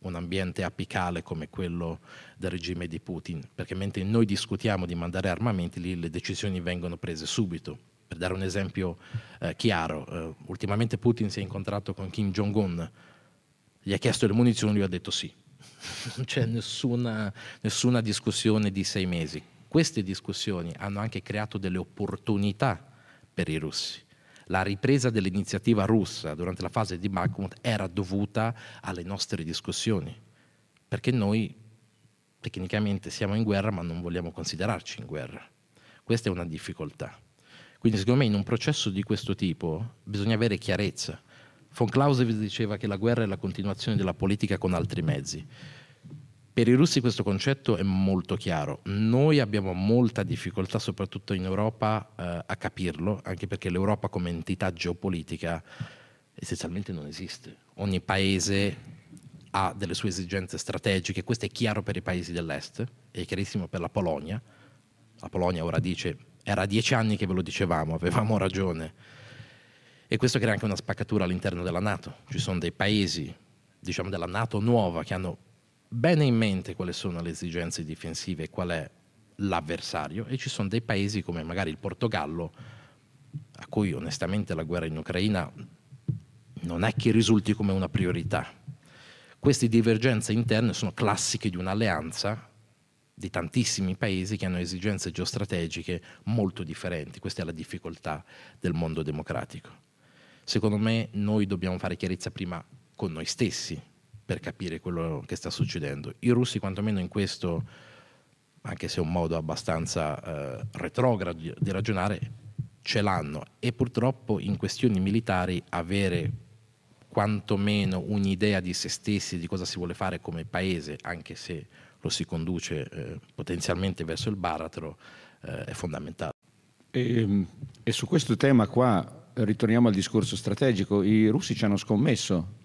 un ambiente apicale come quello del regime di Putin, perché mentre noi discutiamo di mandare armamenti, lì le decisioni vengono prese subito. Per dare un esempio chiaro, ultimamente Putin si è incontrato con Kim Jong-un, gli ha chiesto le munizioni, lui ha detto sì. Non c'è nessuna discussione di 6 mesi. Queste discussioni hanno anche creato delle opportunità per i russi. La ripresa dell'iniziativa russa durante la fase di Bakhmut era dovuta alle nostre discussioni, perché noi tecnicamente siamo in guerra ma non vogliamo considerarci in guerra. Questa è una difficoltà. Quindi secondo me in un processo di questo tipo bisogna avere chiarezza. Von Clausewitz diceva che la guerra è la continuazione della politica con altri mezzi. Per i russi questo concetto è molto chiaro. Noi abbiamo molta difficoltà, soprattutto in Europa, a capirlo, anche perché l'Europa come entità geopolitica essenzialmente non esiste. Ogni paese ha delle sue esigenze strategiche, questo è chiaro per i paesi dell'est, è chiarissimo per la Polonia. La Polonia ora dice, era 10 anni che ve lo dicevamo, avevamo ragione. E questo crea anche una spaccatura all'interno della NATO. Ci sono dei paesi, diciamo, della NATO nuova che hanno bene in mente quali sono le esigenze difensive e qual è l'avversario, e ci sono dei paesi come magari il Portogallo, a cui onestamente la guerra in Ucraina non è che risulti come una priorità. Queste divergenze interne sono classiche di un'alleanza di tantissimi paesi che hanno esigenze geostrategiche molto differenti. Questa è la difficoltà del mondo democratico. Secondo me noi dobbiamo fare chiarezza prima con noi stessi per capire quello che sta succedendo. I russi quantomeno in questo, anche se è un modo abbastanza retrogrado di ragionare, ce l'hanno, e purtroppo in questioni militari avere quantomeno un'idea di se stessi, di cosa si vuole fare come paese, anche se lo si conduce potenzialmente verso il baratro, è fondamentale. E su questo tema qua ritorniamo al discorso strategico. I russi ci hanno scommesso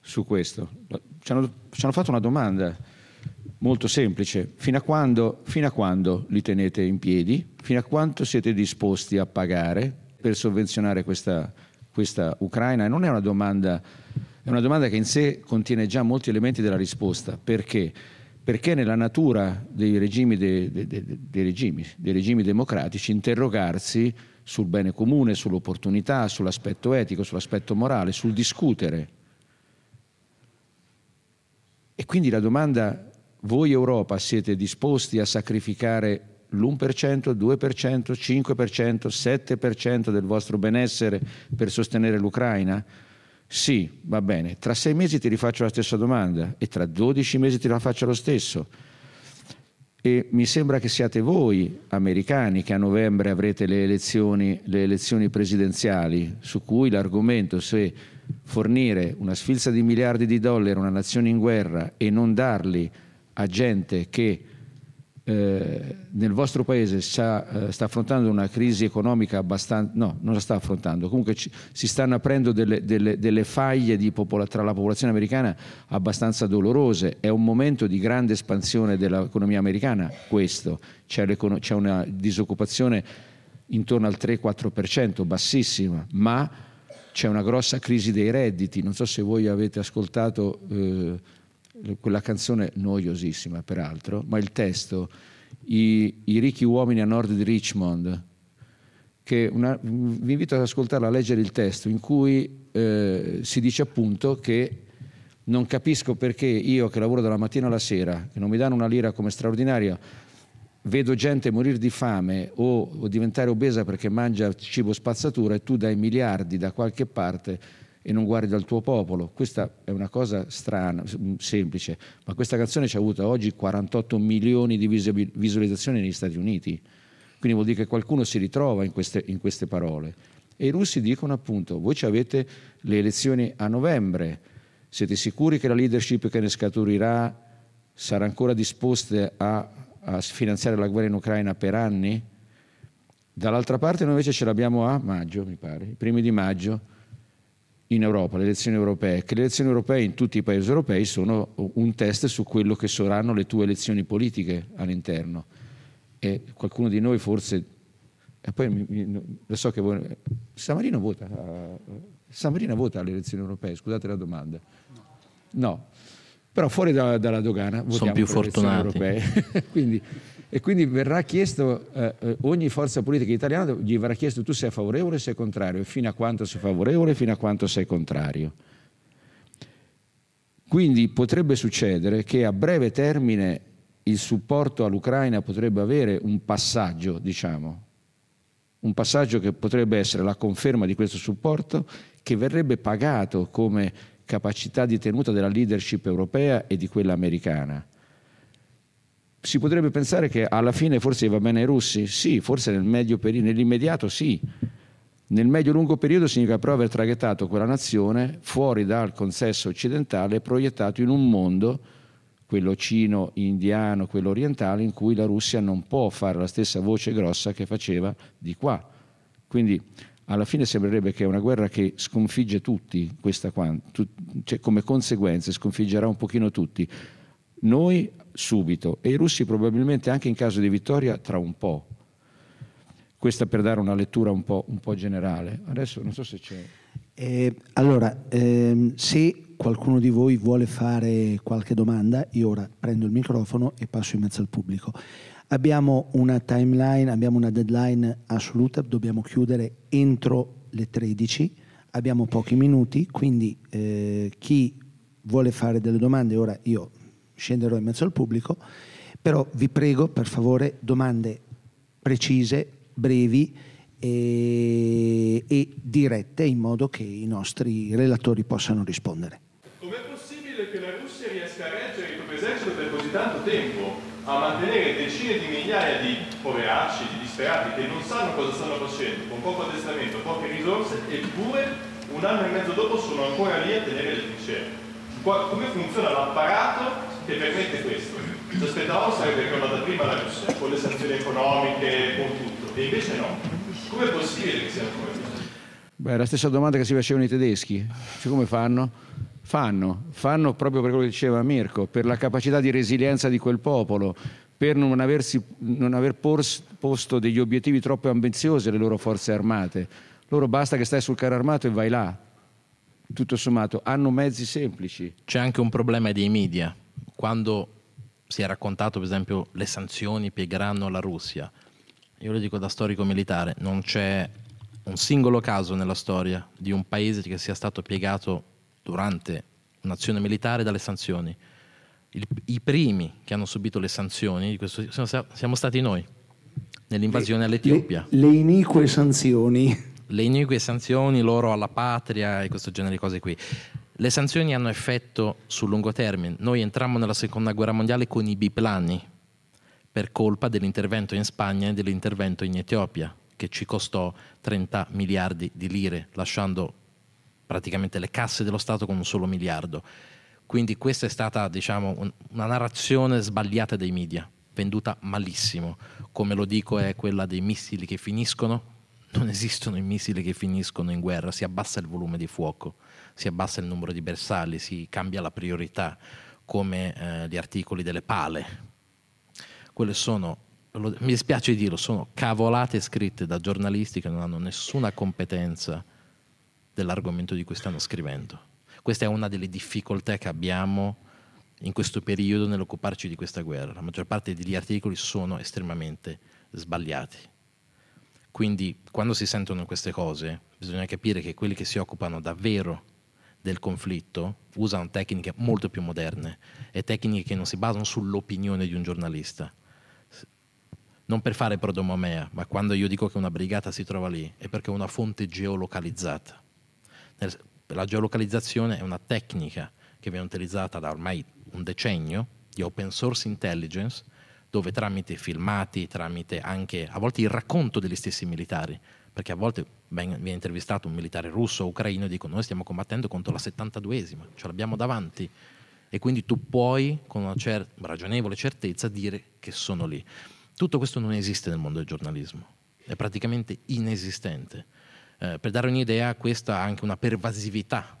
su questo, ci hanno fatto una domanda molto semplice: fino a quando li tenete in piedi, fino a quanto siete disposti a pagare per sovvenzionare questa Ucraina? E non è una domanda, è una domanda che in sé contiene già molti elementi della risposta. Perché nella natura dei regimi democratici interrogarsi sul bene comune, sull'opportunità, sull'aspetto etico, sull'aspetto morale, sul discutere. E quindi la domanda: voi Europa siete disposti a sacrificare l'1%, il 2%, il 5%, il 7% del vostro benessere per sostenere l'Ucraina? Sì, va bene, tra 6 mesi ti rifaccio la stessa domanda e tra 12 mesi ti la faccio lo stesso. E mi sembra che siate voi, americani, che a novembre avrete le elezioni presidenziali, su cui l'argomento se fornire una sfilza di miliardi di dollari a una nazione in guerra e non darli a gente che nel vostro paese sta affrontando una crisi economica abbastanza... No, non la sta affrontando, comunque si stanno aprendo delle faglie tra la popolazione americana abbastanza dolorose. È un momento di grande espansione dell'economia americana, questo. C'è una disoccupazione intorno al 3-4%, bassissima, ma c'è una grossa crisi dei redditi. Non so se voi avete ascoltato quella canzone noiosissima peraltro, ma il testo, i ricchi uomini a nord di Richmond, che vi invito ad ascoltarla, a leggere il testo, in cui si dice appunto che non capisco perché io, che lavoro dalla mattina alla sera, che non mi danno una lira come straordinaria, vedo gente morire di fame o diventare obesa perché mangia cibo spazzatura, e tu dai miliardi da qualche parte e non guardi dal tuo popolo. Questa è una cosa strana, semplice, ma questa canzone ci ha avuto oggi 48 milioni di visualizzazioni negli Stati Uniti. Quindi vuol dire che qualcuno si ritrova in queste parole. E i russi dicono appunto: voi ci avete le elezioni a novembre, siete sicuri che la leadership che ne scaturirà sarà ancora disposta a finanziare la guerra in Ucraina per anni? Dall'altra parte noi invece ce l'abbiamo a maggio, mi pare, i primi di maggio, in Europa, le elezioni europee, che le elezioni europee in tutti i paesi europei sono un test su quello che saranno le tue elezioni politiche all'interno. E qualcuno di noi forse, e poi lo so che voi, San Marino vota alle elezioni europee, scusate la domanda, no, però fuori dalla dogana votiamo più per fortunati. Le elezioni europee. e quindi verrà chiesto, ogni forza politica italiana gli verrà chiesto: tu sei favorevole o sei contrario, e fino a quanto sei favorevole, fino a quanto sei contrario. Quindi potrebbe succedere che a breve termine il supporto all'Ucraina potrebbe avere un passaggio, diciamo, un passaggio che potrebbe essere la conferma di questo supporto, che verrebbe pagato come capacità di tenuta della leadership europea e di quella americana. Si potrebbe pensare che alla fine forse va bene ai russi? Sì, forse nell'immediato sì. Nel medio-lungo periodo significa però aver traghettato quella nazione fuori dal consesso occidentale e proiettato in un mondo, quello cino-indiano, quello orientale, in cui la Russia non può fare la stessa voce grossa che faceva di qua. Quindi alla fine sembrerebbe che è una guerra che sconfigge tutti, questa qua, cioè come conseguenze sconfiggerà un pochino tutti. Noi subito, e i russi probabilmente anche in caso di vittoria tra un po'. Questa per dare una lettura un po' generale. Adesso non so se c'è... se qualcuno di voi vuole fare qualche domanda, io ora prendo il microfono e passo in mezzo al pubblico. Abbiamo una timeline, abbiamo una deadline assoluta, dobbiamo chiudere entro le 13, abbiamo pochi minuti, quindi chi vuole fare delle domande, ora io scenderò in mezzo al pubblico, però vi prego per favore domande precise, brevi e dirette, in modo che i nostri relatori possano rispondere. Com'è possibile che la Russia riesca a reggere il proprio esercito per così tanto tempo, a mantenere decine di migliaia di poveracci, di disperati, che non sanno cosa stanno facendo, con poco addestramento, poche risorse, eppure un anno e mezzo dopo sono ancora lì a tenere le trincee? Come funziona l'apparato che permette questo? Ci aspettavamo sarebbe ricordata prima la Russia, con le sanzioni economiche, con tutto, e invece no. Com'è possibile che sia come? Beh, è la stessa domanda che si facevano i tedeschi, cioè come fanno? Fanno proprio per quello che diceva Mirko, per la capacità di resilienza di quel popolo, per non aver posto degli obiettivi troppo ambiziosi alle loro forze armate. Loro basta che stai sul carro armato e vai là. Tutto sommato hanno mezzi semplici. C'è anche un problema dei media. Quando si è raccontato, per esempio, le sanzioni piegheranno la Russia, io lo dico da storico militare, non c'è un singolo caso nella storia di un paese che sia stato piegato durante un'azione militare dalle sanzioni. I primi che hanno subito le sanzioni di questo siamo stati noi nell'invasione all'Etiopia. Le inique sanzioni. Le inique sanzioni, loro alla patria e questo genere di cose qui. Le sanzioni hanno effetto sul lungo termine. Noi entrammo nella seconda guerra mondiale con i biplani per colpa dell'intervento in Spagna e dell'intervento in Etiopia, che ci costò 30 miliardi di lire, lasciando praticamente le casse dello Stato con un solo miliardo. Quindi questa è stata, diciamo, una narrazione sbagliata dei media, venduta malissimo. Come lo dico, è quella dei missili che finiscono. Non esistono i missili che finiscono in guerra, si abbassa il volume di fuoco, si abbassa il numero di bersagli, si cambia la priorità, come gli articoli delle pale. Quelle sono, mi dispiace dirlo, sono cavolate scritte da giornalisti che non hanno nessuna competenza dell'argomento di cui stanno scrivendo. Questa è una delle difficoltà che abbiamo in questo periodo nell'occuparci di questa guerra. La maggior parte degli articoli sono estremamente sbagliati. Quindi quando si sentono queste cose bisogna capire che quelli che si occupano davvero del conflitto usano tecniche molto più moderne e tecniche che non si basano sull'opinione di un giornalista. Non per fare prodomomea, ma quando io dico che una brigata si trova lì è perché è una fonte geolocalizzata. La geolocalizzazione è una tecnica che viene utilizzata da ormai un decennio di open source intelligence, dove tramite filmati, tramite anche a volte il racconto degli stessi militari, perché a volte viene intervistato un militare russo o ucraino e dico: noi stiamo combattendo contro la 72esima, ce l'abbiamo davanti, e quindi tu puoi con una ragionevole certezza dire che sono lì. Tutto questo non esiste nel mondo del giornalismo, è praticamente inesistente. Per dare un'idea, questa ha anche una pervasività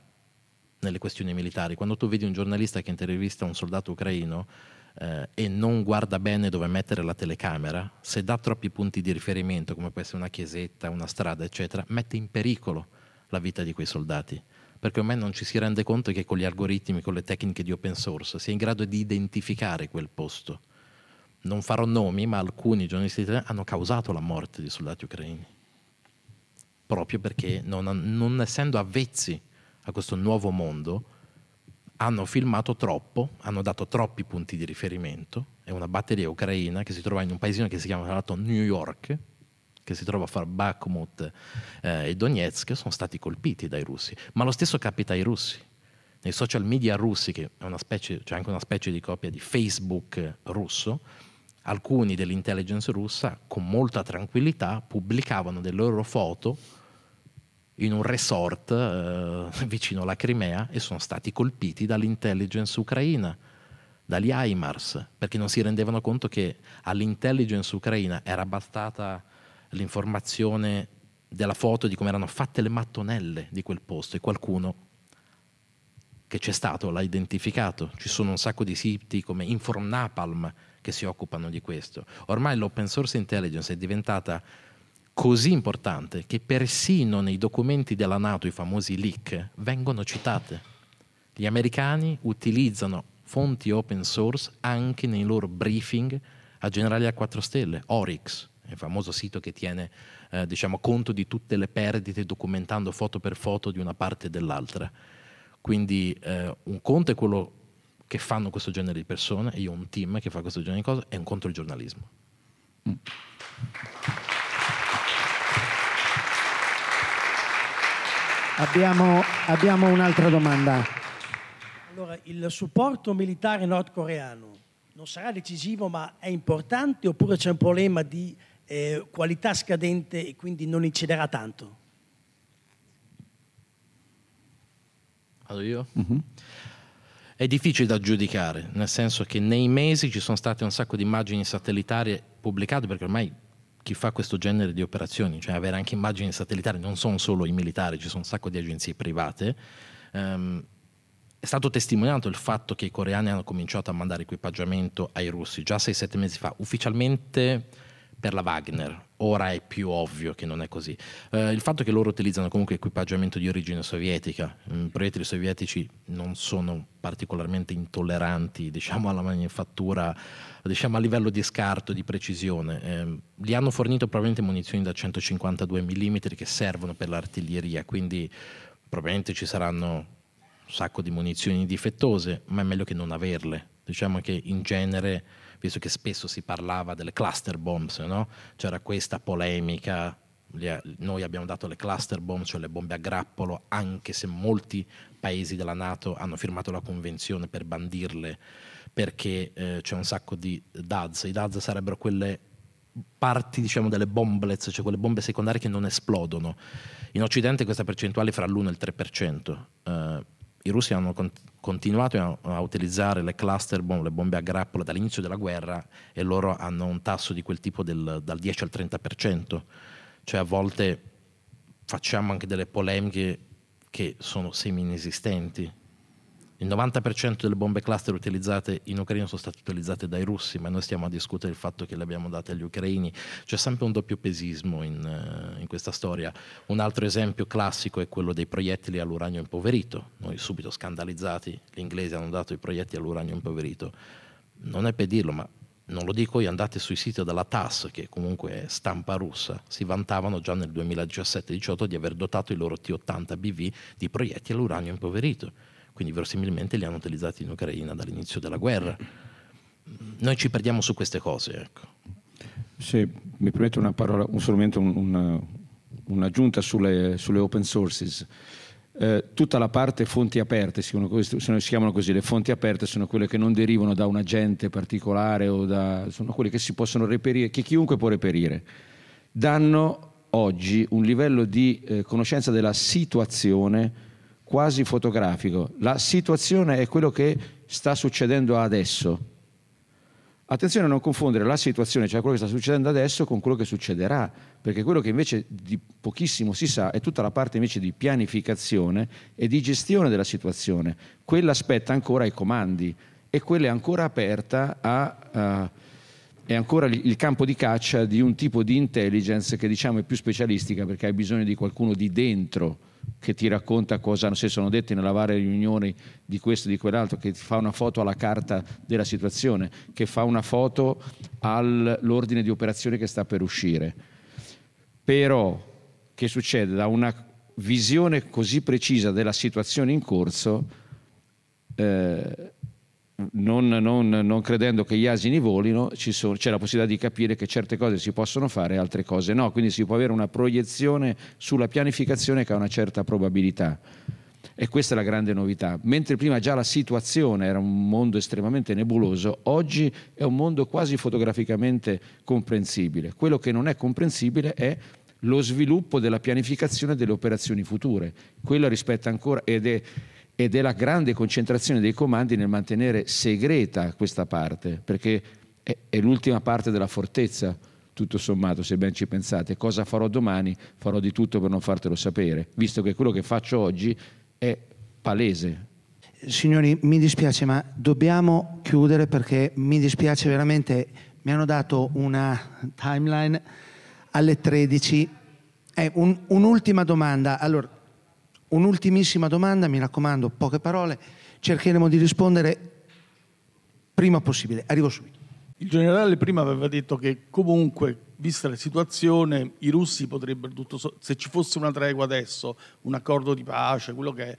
nelle questioni militari. Quando tu vedi un giornalista che intervista un soldato ucraino e non guarda bene dove mettere la telecamera, se dà troppi punti di riferimento, come può essere una chiesetta, una strada, eccetera, mette in pericolo la vita di quei soldati, perché ormai non ci si rende conto che con gli algoritmi, con le tecniche di open source, si è in grado di identificare quel posto. Non farò nomi, ma alcuni giornalisti italiani hanno causato la morte di soldati ucraini, proprio perché non essendo avvezzi a questo nuovo mondo, hanno filmato troppo, hanno dato troppi punti di riferimento. È una batteria ucraina che si trova in un paesino che si chiama, tra l'altro, New York, che si trova fra Bakhmut e Donetsk, sono stati colpiti dai russi. Ma lo stesso capita ai russi. Nei social media russi, che è una specie, cioè anche una specie di copia di Facebook russo, alcuni dell'intelligence russa con molta tranquillità pubblicavano delle loro foto in un resort vicino alla Crimea e sono stati colpiti dall'intelligence ucraina, dagli HIMARS, perché non si rendevano conto che all'intelligence ucraina era bastata l'informazione della foto di come erano fatte le mattonelle di quel posto, e qualcuno che c'è stato l'ha identificato. Ci sono un sacco di siti come Informnapalm che si occupano di questo. Ormai l'open source intelligence è diventata così importante che persino nei documenti della NATO, i famosi leak, vengono citate. Gli americani utilizzano fonti open source anche nei loro briefing a generali a 4 stelle, Oryx, il famoso sito che tiene conto di tutte le perdite documentando foto per foto di una parte e dell'altra. Quindi un conto è quello che fanno questo genere di persone, e io ho un team che fa questo genere di cose, e un conto il giornalismo. Abbiamo un'altra domanda. Allora, il supporto militare nordcoreano non sarà decisivo, ma è importante, oppure c'è un problema di qualità scadente e quindi non inciderà tanto? Vado io? È difficile da giudicare, nel senso che nei mesi ci sono state un sacco di immagini satellitari pubblicate, perché ormai chi fa questo genere di operazioni, cioè avere anche immagini satellitari, non sono solo i militari, ci sono un sacco di agenzie private. È stato testimoniato il fatto che i coreani hanno cominciato a mandare equipaggiamento ai russi già 6-7 mesi fa, ufficialmente per la Wagner. Ora è più ovvio che non è così. Il fatto che loro utilizzano comunque equipaggiamento di origine sovietica, i proiettili sovietici non sono particolarmente intolleranti, alla manifattura, a livello di scarto, di precisione. Gli hanno fornito probabilmente munizioni da 152 mm che servono per l'artiglieria, quindi probabilmente ci saranno un sacco di munizioni difettose, ma è meglio che non averle. Diciamo che in genere, visto che spesso si parlava delle cluster bombs, no? C'era questa polemica, noi abbiamo dato le cluster bomb, cioè le bombe a grappolo, anche se molti paesi della NATO hanno firmato la convenzione per bandirle, perché c'è un sacco di DADS. I DADS sarebbero quelle parti delle bomblets, cioè quelle bombe secondarie che non esplodono. In Occidente questa percentuale è fra l'1 e il 3%. I russi hanno continuato a utilizzare le cluster bomb, le bombe a grappolo, dall'inizio della guerra, e loro hanno un tasso di quel tipo dal 10 al 30%. Cioè a volte facciamo anche delle polemiche che sono semi-inesistenti. Il 90% delle bombe cluster utilizzate in Ucraina sono state utilizzate dai russi, ma noi stiamo a discutere il fatto che le abbiamo date agli ucraini. C'è sempre un doppio pesismo in questa storia. Un altro esempio classico è quello dei proiettili all'uranio impoverito. Noi subito scandalizzati, gli inglesi hanno dato i proiettili all'uranio impoverito. Non è per dirlo, ma non lo dico io, andate sui siti della TASS, che comunque è stampa russa, si vantavano già nel 2017-18 di aver dotato i loro T-80BV di proiettili all'uranio impoverito. Quindi verosimilmente li hanno utilizzati in Ucraina dall'inizio della guerra. Noi ci perdiamo su queste cose. Ecco. Se mi permette una parola, un'aggiunta sulle open sources. Tutta la parte fonti aperte, si chiamano così, le fonti aperte sono quelle che non derivano da un agente particolare o sono quelle che si possono reperire, che chiunque può reperire, danno oggi un livello di conoscenza della situazione quasi fotografico. La situazione è quello che sta succedendo adesso. Attenzione a non confondere la situazione, cioè quello che sta succedendo adesso, con quello che succederà, perché quello che invece di pochissimo si sa è tutta la parte invece di pianificazione e di gestione della situazione. Quella spetta ancora ai comandi e quella è ancora aperta è ancora il campo di caccia di un tipo di intelligence che diciamo è più specialistica, perché hai bisogno di qualcuno di dentro che ti racconta cosa si sono detti nella varie riunioni di questo e di quell'altro, che fa una foto alla carta della situazione, che fa una foto all'ordine di operazioni che sta per uscire. Però che succede? Da una visione così precisa della situazione in corso, non credendo che gli asini volino, c'è la possibilità di capire che certe cose si possono fare e altre cose no, quindi si può avere una proiezione sulla pianificazione che ha una certa probabilità, e questa è la grande novità. Mentre prima già la situazione era un mondo estremamente nebuloso, oggi è un mondo quasi fotograficamente comprensibile. Quello che non è comprensibile è lo sviluppo della pianificazione delle operazioni future. Quello rispetta ancora ed è la grande concentrazione dei comandi nel mantenere segreta questa parte, perché è l'ultima parte della fortezza, tutto sommato, se ben ci pensate. Cosa farò domani? Farò di tutto per non fartelo sapere, visto che quello che faccio oggi è palese. Signori, mi dispiace, ma dobbiamo chiudere, perché mi dispiace veramente. Mi hanno dato una timeline alle 13. Un'ultima domanda. Allora, un'ultimissima domanda, mi raccomando, poche parole, cercheremo di rispondere prima possibile. Arrivo subito. Il generale prima aveva detto che comunque, vista la situazione, i russi potrebbero, se ci fosse una tregua adesso, un accordo di pace, quello che è,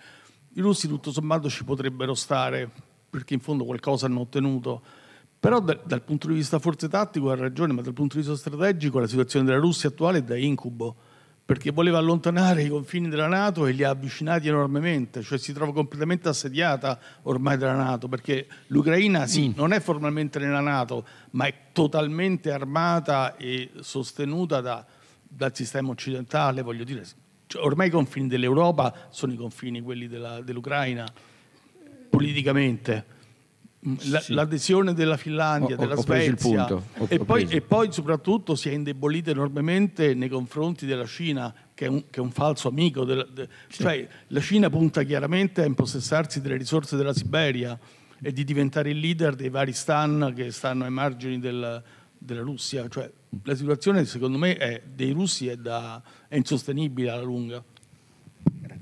i russi tutto sommato ci potrebbero stare, perché in fondo qualcosa hanno ottenuto. Però dal punto di vista forse tattico ha ragione, ma dal punto di vista strategico la situazione della Russia attuale è da incubo, perché voleva allontanare i confini della NATO e li ha avvicinati enormemente, cioè si trova completamente assediata ormai dalla NATO, perché l'Ucraina sì, non è formalmente nella NATO, ma è totalmente armata e sostenuta dal sistema occidentale, voglio dire, cioè, ormai i confini dell'Europa sono i confini quelli dell'Ucraina politicamente. L'adesione della Finlandia, della Svezia, e poi soprattutto si è indebolita enormemente nei confronti della Cina, che è un falso amico. Cioè, la Cina punta chiaramente a impossessarsi delle risorse della Siberia e di diventare il leader dei vari stan che stanno ai margini della Russia. Cioè, la situazione, secondo me, dei russi è insostenibile alla lunga.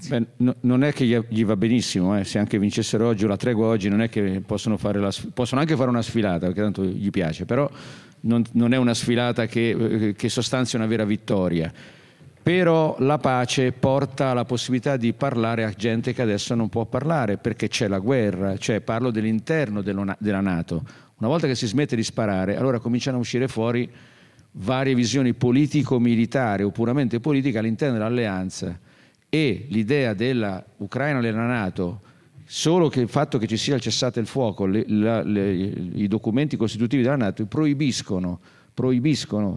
Beh, non è che gli va benissimo, se anche vincessero oggi o la tregua oggi, non è che possono anche fare una sfilata, perché tanto gli piace, però non è una sfilata che sostanzia una vera vittoria. Però la pace porta alla possibilità di parlare a gente che adesso non può parlare, perché c'è la guerra, cioè parlo dell'interno della NATO. Una volta che si smette di sparare, allora cominciano a uscire fuori varie visioni politico-militari o puramente politiche all'interno dell'alleanza. E l'idea dell'Ucraina nella NATO, solo che il fatto che ci sia il cessate il fuoco, i documenti costitutivi della NATO proibiscono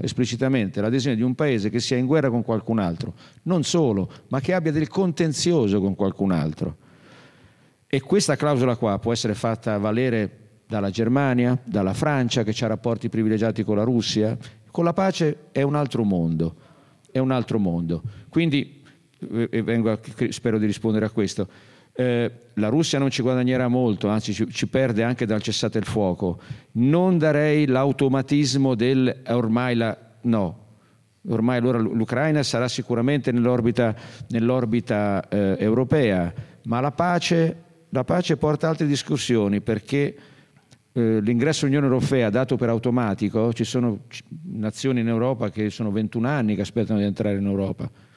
esplicitamente l'adesione di un paese che sia in guerra con qualcun altro, non solo, ma che abbia del contenzioso con qualcun altro. E questa clausola qua può essere fatta valere dalla Germania, dalla Francia, che ha rapporti privilegiati con la Russia. Con la pace è un altro mondo, è un altro mondo. Quindi, spero di rispondere a questo. La Russia non ci guadagnerà molto, anzi ci perde anche dal cessate il fuoco. Non darei l'automatismo del ormai la... no. Ormai allora l'Ucraina sarà sicuramente nell'orbita europea, ma la pace porta altre discussioni, perché l'ingresso all'Unione Europea dato per automatico, ci sono nazioni in Europa che sono 21 anni che aspettano di entrare in Europa.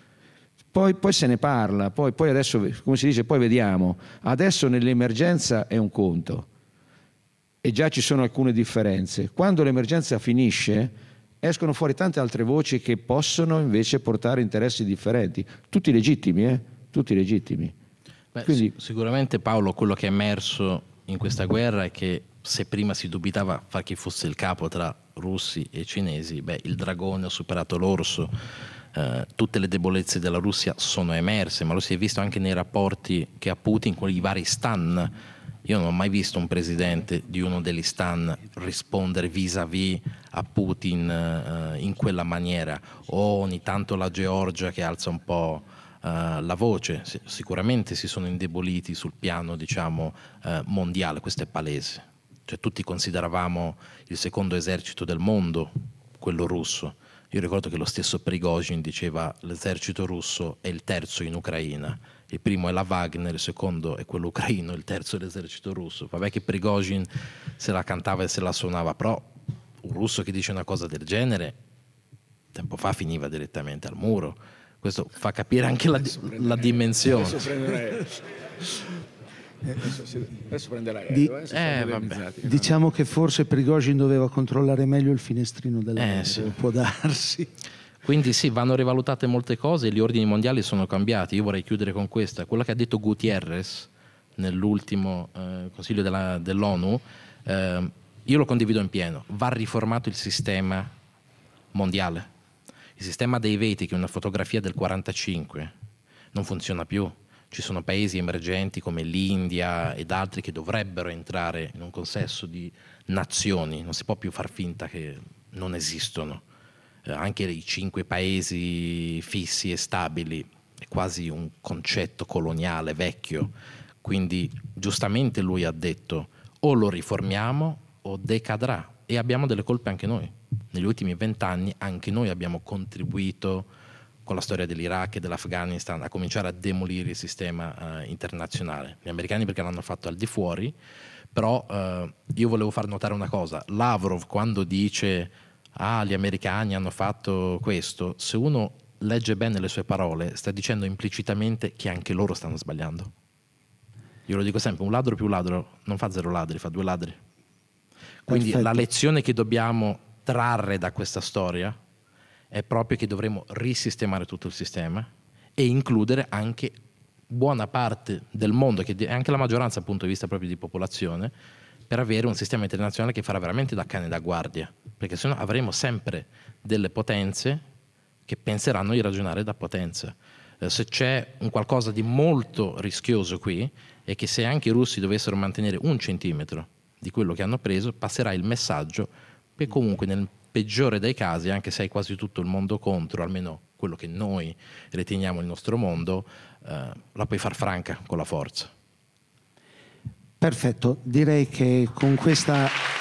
Poi se ne parla, poi adesso, come si dice, poi vediamo. Adesso nell'emergenza è un conto e già ci sono alcune differenze. Quando l'emergenza finisce escono fuori tante altre voci che possono invece portare interessi differenti, tutti legittimi, tutti legittimi. Beh, quindi... Sicuramente Paolo, quello che è emerso in questa guerra è che se prima si dubitava far chi fosse il capo tra russi e cinesi, beh, il dragone ha superato l'orso. Tutte le debolezze della Russia sono emerse, ma lo si è visto anche nei rapporti che ha Putin con i vari stan. Io non ho mai visto un presidente di uno degli stan rispondere vis-à-vis a Putin in quella maniera, o ogni tanto la Georgia che alza un po' la voce. Sicuramente si sono indeboliti sul piano, diciamo, mondiale, questo è palese. Cioè, tutti consideravamo il secondo esercito del mondo, quello russo. Io ricordo che lo stesso Prigozhin diceva l'esercito russo è il terzo in Ucraina, il primo è la Wagner, il secondo è quello ucraino, il terzo è l'esercito russo. Vabbè che Prigozhin se la cantava e se la suonava, però un russo che dice una cosa del genere tempo fa finiva direttamente al muro. Questo fa capire anche la dimensione. Adesso prenderai diciamo che forse Prigozhin doveva controllare meglio il finestrino della sì. Può darsi. Quindi sì, vanno rivalutate molte cose, gli ordini mondiali sono cambiati. Io vorrei chiudere con questa, quello che ha detto Gutierrez nell'ultimo consiglio dell'ONU, io lo condivido in pieno. Va riformato il sistema mondiale, il sistema dei veti, che è una fotografia del 45, non funziona più. Ci sono paesi emergenti come l'India ed altri che dovrebbero entrare in un consesso di nazioni, non si può più far finta che non esistono. Anche i 5 paesi fissi e stabili è quasi un concetto coloniale vecchio, quindi giustamente lui ha detto o lo riformiamo o decadrà, e abbiamo delle colpe anche noi. Negli ultimi 20 anni anche noi abbiamo contribuito con la storia dell'Iraq e dell'Afghanistan a cominciare a demolire il sistema internazionale. Gli americani perché l'hanno fatto al di fuori, però io volevo far notare una cosa. Lavrov quando dice gli americani hanno fatto questo, se uno legge bene le sue parole sta dicendo implicitamente che anche loro stanno sbagliando. Io lo dico sempre, un ladro più ladro non fa 0 ladri, fa 2 ladri. Quindi perfetto. La lezione che dobbiamo trarre da questa storia è proprio che dovremo risistemare tutto il sistema e includere anche buona parte del mondo, che è anche la maggioranza dal punto di vista proprio di popolazione, per avere un sistema internazionale che farà veramente da cane da guardia, perché sennò avremo sempre delle potenze che penseranno di ragionare da potenza. Se c'è un qualcosa di molto rischioso qui è che se anche i russi dovessero mantenere un centimetro di quello che hanno preso, passerà il messaggio che comunque nel peggiore dei casi, anche se hai quasi tutto il mondo contro, almeno quello che noi riteniamo il nostro mondo, la puoi far franca con la forza. Perfetto, direi che con questa...